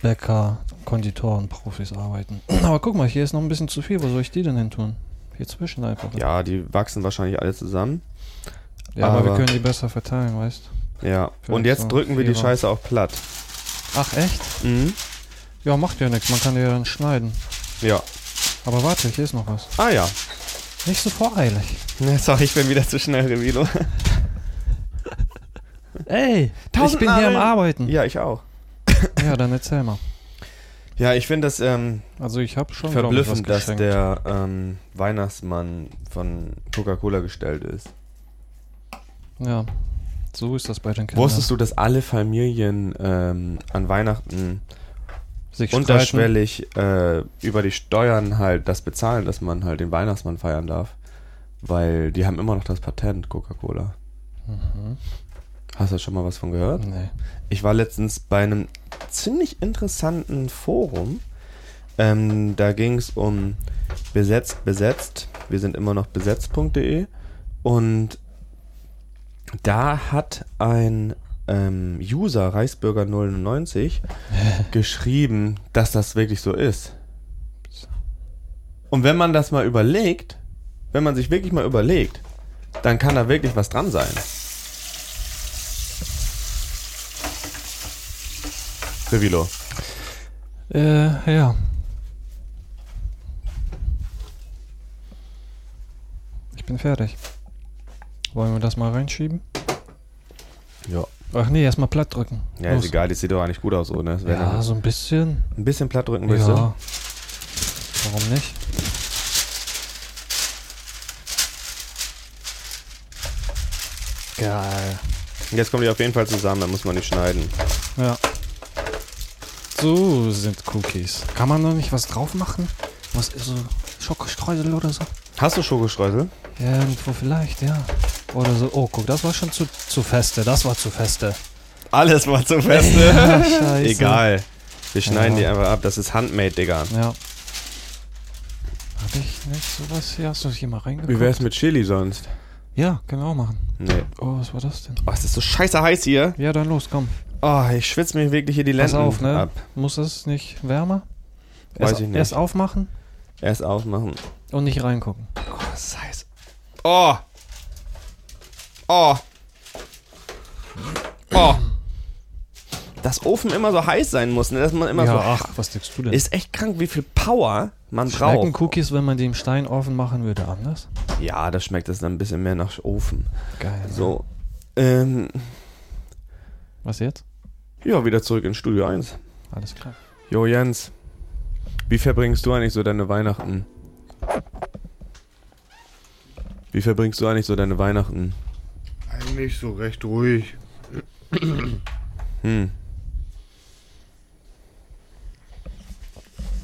Bäcker, Konditoren, Profis arbeiten. Aber guck mal, hier ist noch ein bisschen zu viel. Wo soll ich die denn hin tun? Hier zwischen einfach. Ja, die wachsen wahrscheinlich alle zusammen. Ja, aber wir können die besser verteilen, weißt du? Ja, vielleicht und jetzt so drücken wir die Scheiße auch platt. Ach, echt? Mhm. Ja, macht ja nichts. Man kann die ja dann schneiden. Ja. Aber warte, hier ist noch was. Ah ja. Nicht so voreilig. Ne, sorry, ich bin wieder zu schnell, Revilo. Ey, ich bin hier am Arbeiten. Ja, ich auch. Ja, dann erzähl mal. Ja, ich finde das also ich hab schon verblüffend, dass der Weihnachtsmann von Coca-Cola gestellt ist. Ja, so ist das bei den Kindern. Wusstest du, dass alle Familien an Weihnachten sich unterschwellig über die Steuern halt das bezahlen, dass man halt den Weihnachtsmann feiern darf? Weil die haben immer noch das Patent, Coca-Cola. Mhm. Hast du schon mal was von gehört? Nee. Ich war letztens bei einem ziemlich interessanten Forum. Da ging es um besetzt. Wir sind immer noch besetzt.de. Und da hat ein User, Reichsbürger99, geschrieben, dass das wirklich so ist. Und wenn man das mal überlegt, wenn man sich wirklich mal überlegt, dann kann da wirklich was dran sein. Revilo. Ja. Ich bin fertig. Wollen wir das mal reinschieben? Ja. Ach nee, erstmal platt drücken. Ja, los. Ist egal, das sieht doch eigentlich gut aus, oder? Ja, so ein bisschen. Ein bisschen platt drücken willst du? Ja. Warum nicht? Geil. Jetzt kommen die auf jeden Fall zusammen, da muss man nicht schneiden. Ja. So sind Cookies. Kann man noch nicht was drauf machen? Was ist so? Schokostreusel oder so? Hast du Schokostreusel? Ja, irgendwo vielleicht, ja. Oder so. Oh, guck, das war schon zu feste. Das war zu feste. Alles war zu feste. Ja, scheiße. Egal. Wir schneiden die einfach ab. Das ist handmade, Digga. Ja. Hab ich nicht sowas hier? Hast du das hier mal reingeguckt? Wie wär's mit Chili sonst? Ja, können wir auch machen. Nee. Oh, was war das denn? Oh, es ist so scheiße heiß hier. Ja, dann los, komm. Oh, ich schwitze mir wirklich hier die Lenden ab. Pass auf, ne? Ab. Muss es nicht wärmer? Weiß ich nicht. Erst aufmachen? Erst aufmachen. Und nicht reingucken. Oh, das ist heiß. Oh! Oh! Oh. Dass Ofen immer so heiß sein muss, ne? Dass man immer ja, so. Ach, was tippst du denn? Ist echt krank, wie viel Power man braucht. Schmecken Cookies, wenn man die im Steinofen machen würde, anders? Ja, das schmeckt es dann ein bisschen mehr nach Ofen. Geil. So. Was jetzt? Ja, wieder zurück in Studio 1. Alles klar. Jo, Jens. Wie verbringst du eigentlich so deine Weihnachten? Eigentlich so recht ruhig.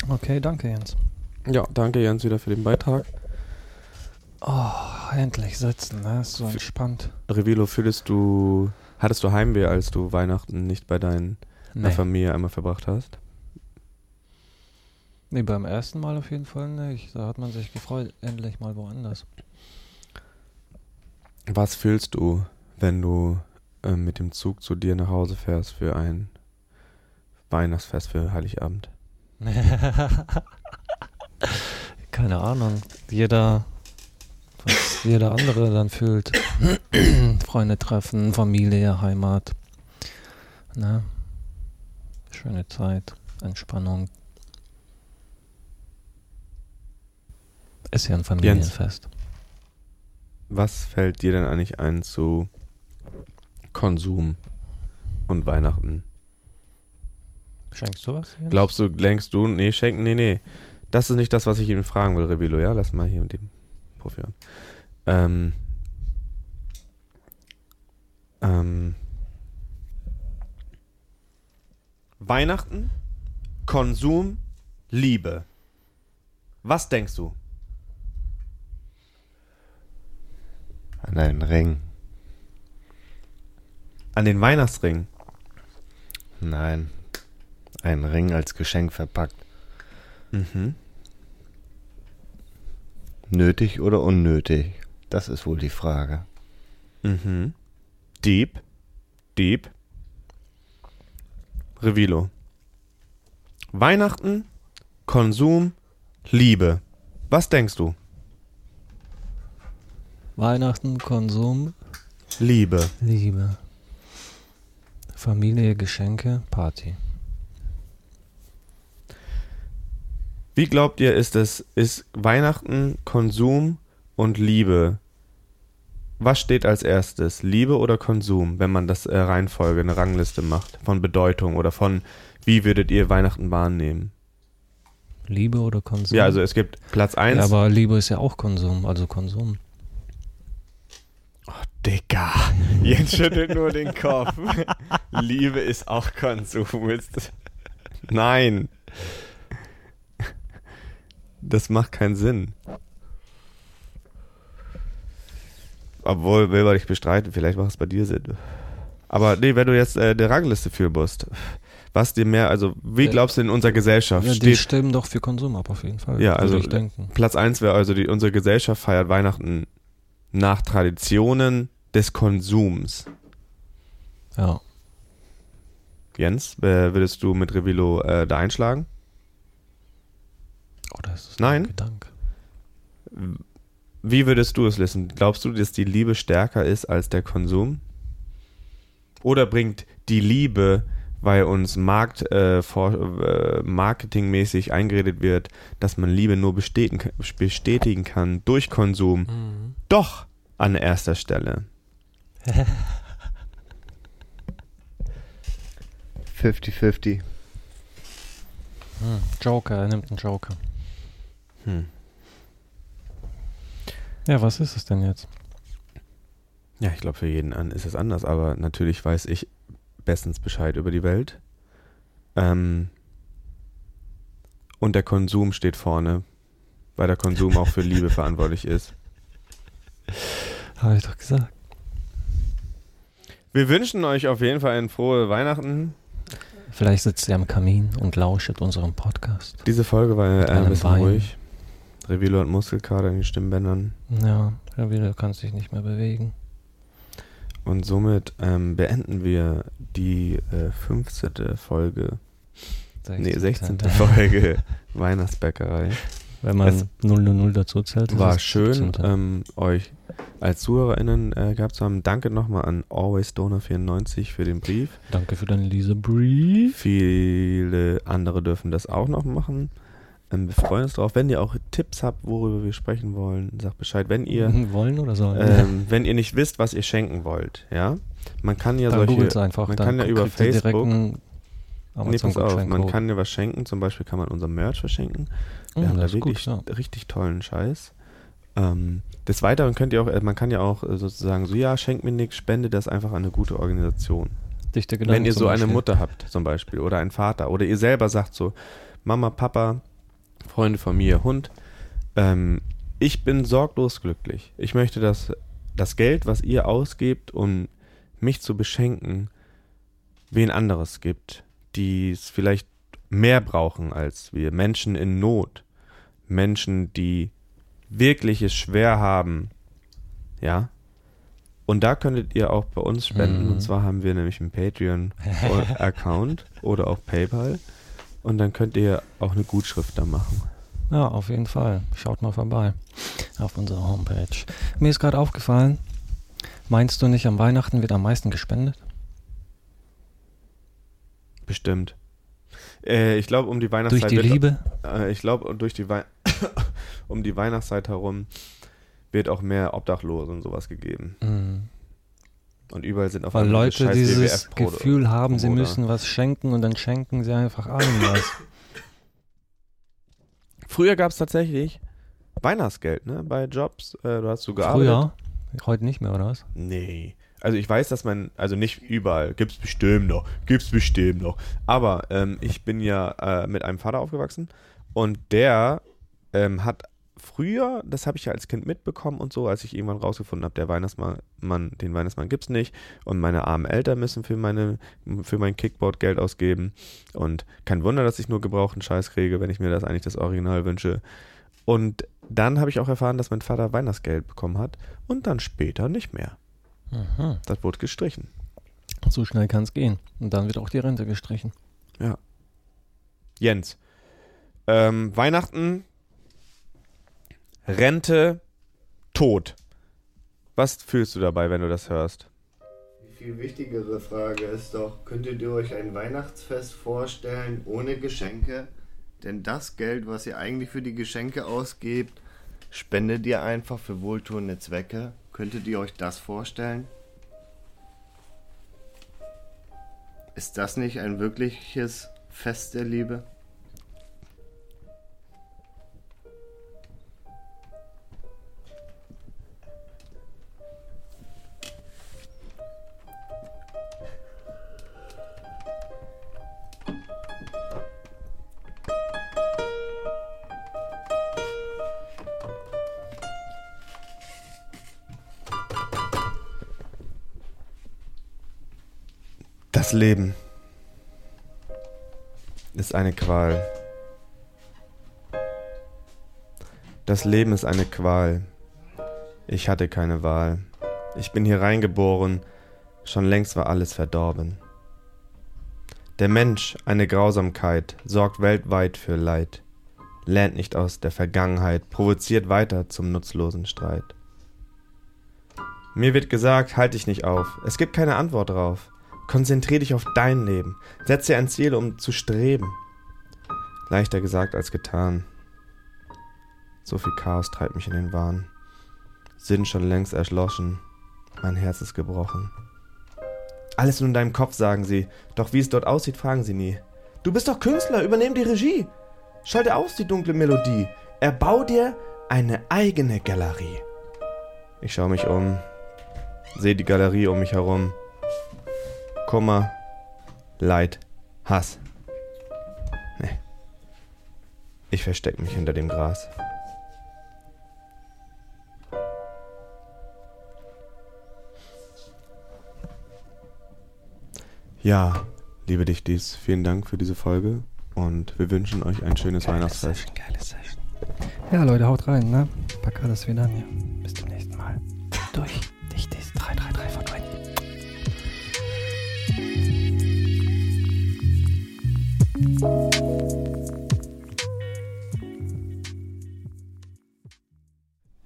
Okay, danke Jens. Ja, danke Jens wieder für den Beitrag. Oh, endlich sitzen, ne? Ist so entspannt. Revilo, hattest du Heimweh, als du Weihnachten nicht bei deiner Familie einmal verbracht hast? Nee, beim ersten Mal auf jeden Fall nicht. Da hat man sich gefreut, endlich mal woanders. Was fühlst du, wenn du mit dem Zug zu dir nach Hause fährst für ein Weihnachtsfest für Heiligabend? Keine Ahnung. Was jeder andere dann fühlt. Freunde treffen, Familie, Heimat. Na? Schöne Zeit, Entspannung. Ist ja ein Familienfest. Jens, was fällt dir denn eigentlich ein zu Konsum und Weihnachten? Schenkst du was? Jens? Glaubst du, lenkst du? Nee, schenken, nee. Das ist nicht das, was ich eben fragen will, Revilo, ja? Lass mal hier mit dem Profi an. Weihnachten, Konsum, Liebe. Was denkst du? An einen Ring. An den Weihnachtsring? Nein. Einen Ring als Geschenk verpackt. Mhm. Nötig oder unnötig? Das ist wohl die Frage. Mhm. Deep. Revilo. Weihnachten, Konsum, Liebe. Was denkst du? Weihnachten, Konsum, Liebe. Familie, Geschenke, Party. Wie glaubt ihr, ist Weihnachten, Konsum und Liebe? Was steht als erstes? Liebe oder Konsum, wenn man das Reihenfolge, eine Rangliste macht, von Bedeutung oder von wie würdet ihr Weihnachten wahrnehmen? Liebe oder Konsum? Ja, also es gibt Platz 1. Ja, aber Liebe ist ja auch Konsum, also Konsum. Oh, Digga. Jens schüttelt nur den Kopf. Liebe ist auch Konsum. Nein. Das macht keinen Sinn. Obwohl, will man dich bestreiten, vielleicht macht es bei dir Sinn. Aber nee, wenn du jetzt eine Rangliste führst, was dir mehr, also wie glaubst du in unserer Gesellschaft? Ja, die stimmen doch für Konsum ab, auf jeden Fall. Ja, also ich denken. Platz 1 wäre also, unsere Gesellschaft feiert Weihnachten nach Traditionen des Konsums. Ja. Jens, würdest du mit Revilo da einschlagen? Oh, das ist ein Gedanke. Wie würdest du es listen? Glaubst du, dass die Liebe stärker ist als der Konsum? Oder bringt die Liebe, weil uns marketingmäßig eingeredet wird, dass man Liebe nur bestätigen kann durch Konsum, doch an erster Stelle? 50-50. Joker, er nimmt einen Joker. Ja, was ist es denn jetzt? Ja, ich glaube, für jeden ist es anders, aber natürlich weiß ich bestens Bescheid über die Welt. Und der Konsum steht vorne, weil der Konsum auch für Liebe verantwortlich ist. Habe ich doch gesagt. Wir wünschen euch auf jeden Fall ein frohes Weihnachten. Vielleicht sitzt ihr am Kamin und lauscht unserem Podcast. Diese Folge war ein bisschen ruhig. Revilo hat Muskelkater in den Stimmbändern. Ja, Revilo kann sich nicht mehr bewegen. Und somit beenden wir die 15. Folge. 16. Folge Weihnachtsbäckerei. Wenn man 000 dazu zählt. War schön, euch als ZuhörerInnen gehabt zu haben. Danke nochmal an AlwaysDonor94 für den Brief. Danke für deinen Leserbrief. Viele andere dürfen das auch noch machen. Wir freuen uns drauf. Wenn ihr auch Tipps habt, worüber wir sprechen wollen, sagt Bescheid. Wenn ihr wollen oder sollen. Wenn ihr nicht wisst, was ihr schenken wollt, ja. Man kann ja dann solche. Einfach. Man kann ja über Facebook. Man kann ja was schenken. Zum Beispiel kann man unser Merch verschenken. Wir haben da wirklich richtig tollen Scheiß. Des Weiteren könnt ihr auch, man kann ja auch sozusagen so, ja, schenkt mir nichts, spende das einfach an eine gute Organisation. Dichte Gedanken. Wenn ihr so eine Mutter habt zum Beispiel oder einen Vater oder ihr selber sagt so, Mama, Papa, Freunde, Familie, Hund, ich bin sorglos glücklich. Ich möchte, dass das Geld, was ihr ausgebt, um mich zu beschenken, wen anderes gibt, die es vielleicht mehr brauchen als wir. Menschen in Not, Menschen, die wirklich es schwer haben, ja. Und da könntet ihr auch bei uns spenden. Und zwar haben wir nämlich einen Patreon-Account oder auch PayPal. Und dann könnt ihr auch eine Gutschrift da machen. Ja, auf jeden Fall. Schaut mal vorbei auf unserer Homepage. Mir ist gerade aufgefallen, meinst du nicht, an Weihnachten wird am meisten gespendet? Bestimmt. Ich glaube, um die Weihnachtszeit... Durch die Liebe? Ich glaube, um die Weihnachtszeit herum wird auch mehr Obdachlose und sowas gegeben. Mhm. Und überall sind auf einmal Leute dieses Gefühl haben, sie müssen was schenken und dann schenken sie einfach allen was. Früher gab es tatsächlich Weihnachtsgeld, ne? Bei Jobs, du hast so gearbeitet. Früher? Heute nicht mehr, oder was? Nee. Also ich weiß, dass also nicht überall, gibt's bestimmt noch. Aber ich bin ja mit einem Vater aufgewachsen und der hat früher, das habe ich ja als Kind mitbekommen und so, als ich irgendwann rausgefunden habe, den Weihnachtsmann gibt's nicht und meine armen Eltern müssen für mein Kickboard Geld ausgeben und kein Wunder, dass ich nur gebrauchten Scheiß kriege, wenn ich mir das eigentlich das Original wünsche. Und dann habe ich auch erfahren, dass mein Vater Weihnachtsgeld bekommen hat und dann später nicht mehr. Aha. Das wurde gestrichen. So schnell kann's gehen. Und dann wird auch die Rente gestrichen. Ja. Jens, Weihnachten... Rente, Tod. Was fühlst du dabei, wenn du das hörst? Die viel wichtigere Frage ist doch, könntet ihr euch ein Weihnachtsfest vorstellen ohne Geschenke? Denn das Geld, was ihr eigentlich für die Geschenke ausgebt, spendet ihr einfach für wohltuende Zwecke. Könntet ihr euch das vorstellen? Ist das nicht ein wirkliches Fest der Liebe? Das Leben ist eine Qual. Das Leben ist eine Qual. Ich hatte keine Wahl. Ich bin hier reingeboren, schon längst war alles verdorben. Der Mensch, eine Grausamkeit, sorgt weltweit für Leid, lernt nicht aus der Vergangenheit, provoziert weiter zum nutzlosen Streit. Mir wird gesagt, halt dich nicht auf, es gibt keine Antwort drauf. Konzentrier dich auf dein Leben. Setz dir ein Ziel, um zu streben. Leichter gesagt als getan. So viel Chaos treibt mich in den Wahn. Sinn schon längst erschlossen. Mein Herz ist gebrochen. Alles nur in deinem Kopf, sagen sie. Doch wie es dort aussieht, fragen sie nie. Du bist doch Künstler, übernimm die Regie. Schalte aus die dunkle Melodie. Erbau dir eine eigene Galerie. Ich schaue mich um. Sehe die Galerie um mich herum. Kummer, Leid, Hass. Nee. Ich verstecke mich hinter dem Gras. Ja, liebe Dichtis, vielen Dank für diese Folge und wir wünschen euch ein schönes Weihnachtsfest. Ja, Leute, haut rein, ne? Pack alles wieder an hier. Bis zum nächsten Mal. Durch Dichtis 333 von Reini.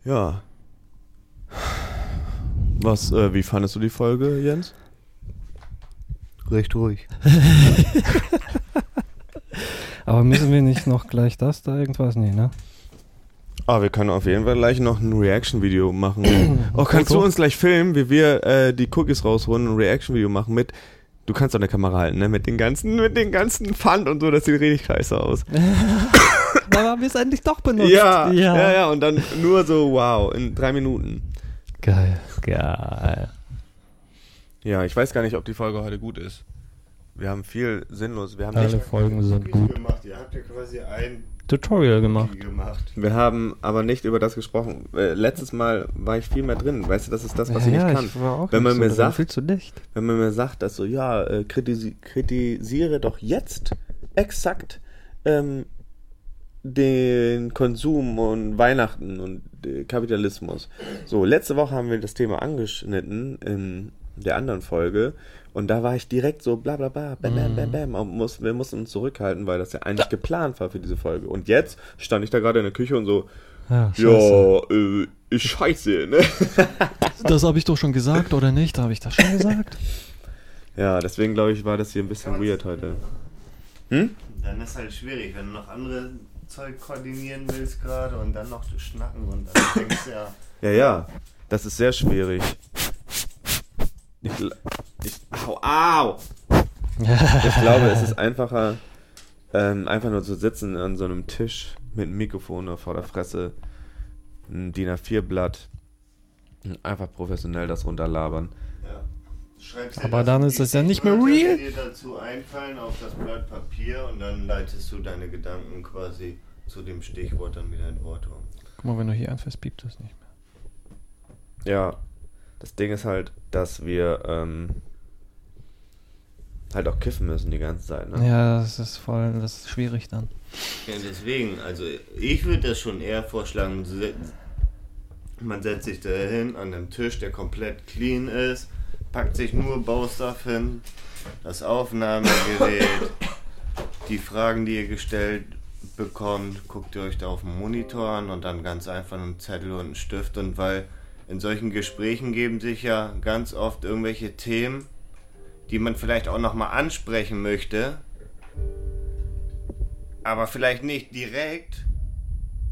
Ja. Wie fandest du die Folge, Jens? Recht ruhig. Aber müssen wir nicht noch gleich das da irgendwas? Nee, ne? Ah, wir können auf jeden Fall gleich noch ein Reaction-Video machen. Oh, kannst du uns gleich filmen, wie wir die Cookies rausholen und ein Reaction-Video machen mit... Du kannst doch eine Kamera halten, ne? Mit den ganzen Pfand und so, das sieht richtig scheiße aus. Dann haben wir es endlich doch benutzt. Ja, und dann nur so, wow, in 3 Minuten. Geil. Ja, ich weiß gar nicht, ob die Folge heute gut ist. Wir haben viel sinnlos. Wir haben alle Folgen sind gut gemacht. Ihr habt ja quasi ein Tutorial gemacht. Wir haben aber nicht über das gesprochen. Letztes Mal war ich viel mehr drin. Weißt du, das ist das, was ich nicht kann. Ich war auch wenn man mir sagt, dass so, ja, kritisiere doch jetzt exakt den Konsum und Weihnachten und Kapitalismus. So, letzte Woche haben wir das Thema angeschnitten in der anderen Folge. Und da war ich direkt so blablabla, bam, bam, bam, bam. Wir mussten uns zurückhalten, weil das ja eigentlich geplant war für diese Folge. Und jetzt stand ich da gerade in der Küche und so, scheiße, ne? Das habe ich doch schon gesagt, oder nicht? Habe ich das schon gesagt? Ja, deswegen glaube ich, war das hier ein bisschen weird heute. Hm? Dann ist halt schwierig, wenn du noch andere Zeug koordinieren willst gerade und dann noch schnacken und dann denkst du ja... Ja, das ist sehr schwierig. Ich glaube, es ist einfacher, einfach nur zu sitzen an so einem Tisch mit einem Mikrofon vor der Fresse, ein DIN A4-Blatt und einfach professionell das runterlabern. Ja. Aber dann ist das ja nicht mehr real. Dir dazu einfallen auf das Blatt Papier und dann leitest du deine Gedanken quasi zu dem Stichwort dann wieder in Worte um. Guck mal, wenn du hier anfährst, piept das nicht mehr. Ja. Das Ding ist halt, dass wir halt auch kiffen müssen die ganze Zeit, ne? Ja, das ist schwierig dann. Ja, deswegen, also ich würde das schon eher vorschlagen, man setzt sich da hin an einem Tisch, der komplett clean ist, packt sich nur Baustuff hin, das Aufnahmegerät, die Fragen, die ihr gestellt bekommt, guckt ihr euch da auf den Monitor an und dann ganz einfach einen Zettel und einen Stift und weil... In solchen Gesprächen geben sich ja ganz oft irgendwelche Themen, die man vielleicht auch nochmal ansprechen möchte, aber vielleicht nicht direkt.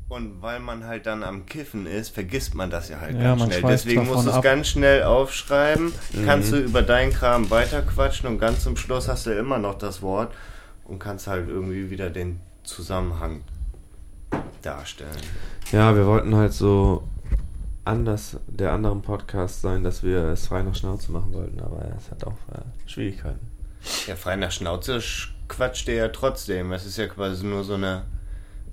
Und weil man halt dann am Kiffen ist, vergisst man das ja halt ganz schnell. Deswegen musst du es ganz schnell aufschreiben, kannst du über deinen Kram weiterquatschen und ganz zum Schluss hast du immer noch das Wort und kannst halt irgendwie wieder den Zusammenhang darstellen. Ja, wir wollten halt so... anders der anderen Podcast sein, dass wir es frei nach Schnauze machen wollten, aber es hat auch Schwierigkeiten. Ja, frei nach Schnauze quatscht ihr ja trotzdem. Es ist ja quasi nur so eine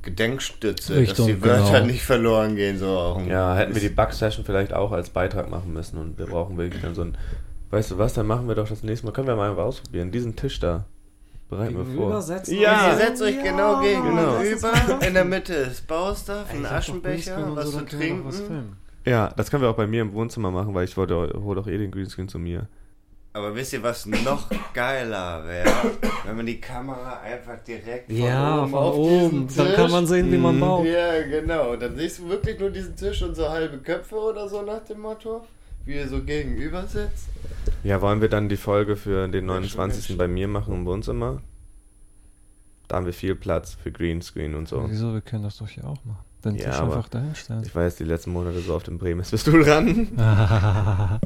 Gedenkstütze, Richtung, dass die Wörter nicht verloren gehen. So. Ja, hätten wir die Bug-Session vielleicht auch als Beitrag machen müssen und wir brauchen wirklich dann so ein, weißt du was, dann machen wir doch das nächste Mal, können wir mal ausprobieren, diesen Tisch da. Ihr setzt euch genau gegenüber, in der Mitte ist Baustoff, ein Aschenbecher, was zu trinken. Ja, das können wir auch bei mir im Wohnzimmer machen, weil ich hol doch eh den Greenscreen zu mir. Aber wisst ihr, was noch geiler wäre? Wenn man die Kamera einfach direkt von oben auf dann kann man sehen, wie man baut. Ja, genau. Dann siehst du wirklich nur diesen Tisch und so halbe Köpfe oder so nach dem Motto, wie ihr so gegenüber sitzt. Ja, wollen wir dann die Folge für den 29. bei mir machen im Wohnzimmer? Da haben wir viel Platz für Greenscreen und so. Ja, wieso? Wir können das doch hier auch machen. Den Tisch einfach dahinstellen. Ich weiß, die letzten Monate so auf dem Bremen ist. Bist du dran?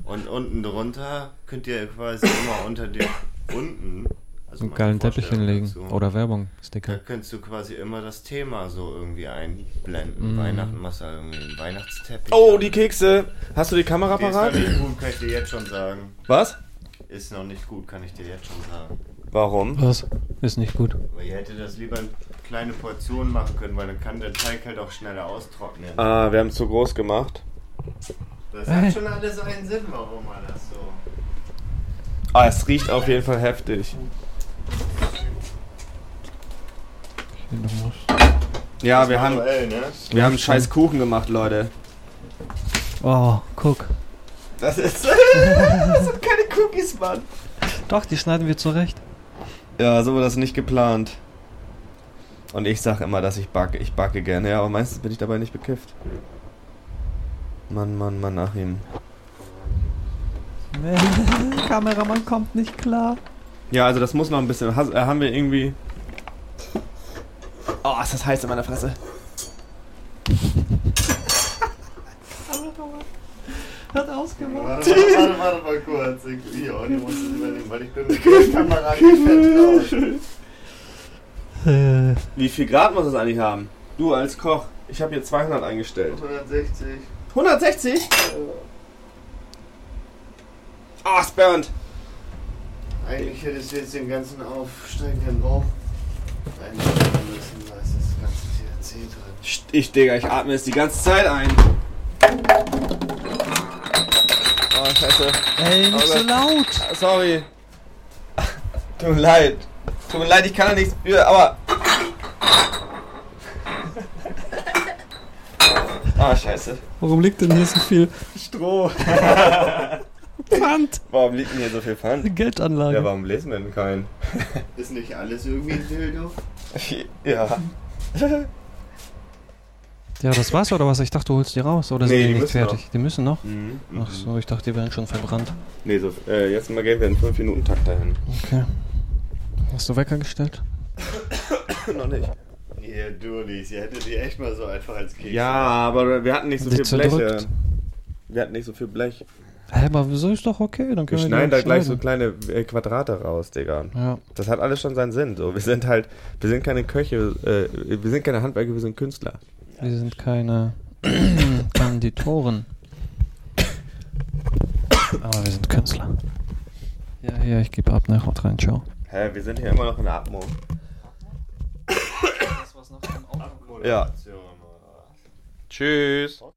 Und unten drunter könnt ihr quasi immer unter dem unten also einen geilen Teppich hinlegen so, oder Werbung, Sticker. Da könntest du quasi immer das Thema so irgendwie einblenden. Weihnachten machst du irgendwie einen Weihnachtsteppich. Oh, die Kekse! Hast du die Kamera parat? Ist noch nicht gut, kann ich dir jetzt schon sagen. Was? Ist noch nicht gut, kann ich dir jetzt schon sagen. Warum? Was? Ist nicht gut. Aber ihr hättet das lieber in kleine Portionen machen können, weil dann kann der Teig halt auch schneller austrocknen. Ah, wir haben es zu groß gemacht. Das hat schon alles einen Sinn, warum man das so... Ah, es riecht auf jeden Fall heftig. Ja, wir haben scheiß Kuchen gemacht, Leute. Oh, guck. Das sind keine Cookies, Mann. Doch, die schneiden wir zurecht. Ja, so war das nicht geplant. Und ich sag immer, dass ich backe. Ich backe gerne, ja, aber meistens bin ich dabei nicht bekifft. Mann, Achim. Kameramann kommt nicht klar. Ja, also das muss noch ein bisschen. Haben wir irgendwie... Oh, ist das heiß in meiner Fresse. Hat ausgemacht. Warte mal kurz. Ich muss es übernehmen, weil ich bin mit der Kamera nicht vertraut. Wie viel Grad muss das eigentlich haben? Du als Koch. Ich habe hier 200 eingestellt. 160. 160? Ah, es burnt. Eigentlich hättest du jetzt den ganzen aufsteigenden Bauch einstellen müssen, da ist das ganze THC drin. Ich atme es die ganze Zeit ein. Oh, scheiße. Ey, nicht so laut. Sorry. Tut mir leid. Tut mir leid, ich kann da nichts für, aber... Ah, scheiße. Warum liegt denn hier so viel Stroh? Pfand. Warum liegt denn hier so viel Pfand? Geldanlage. Ja, warum lesen wir denn keinen? Ist nicht alles irgendwie ein Dildo? Ja. Ja, das war's oder was? Ich dachte, du holst die raus. Oder sind die nicht fertig? Noch. Die müssen noch? Mhm. Ach so, ich dachte, die wären schon verbrannt. Nee, so, jetzt mal gehen wir in 5 Minuten Takt dahin. Okay. Hast du Wecker gestellt? Noch nicht. Ihr Durlis, ihr hättet die echt mal so einfach als Keks. Ja, aber wir hatten nicht so viel Blech. Wir hatten nicht so viel Blech. Hä, aber so ist doch okay, dann können wir schneiden da gleich so kleine Quadrate raus, Digga. Ja. Das hat alles schon seinen Sinn. So. Wir sind keine Köche, wir sind keine Handwerker, wir sind Künstler. Ja. Wir sind keine Kanditoren. Aber wir sind Künstler. Ja, hier, ich gebe ab, ne, haut rein, ciao. Hä, wir sind hier immer noch in der Atmung. Das war's noch im Atmung. Ja. Tschüss.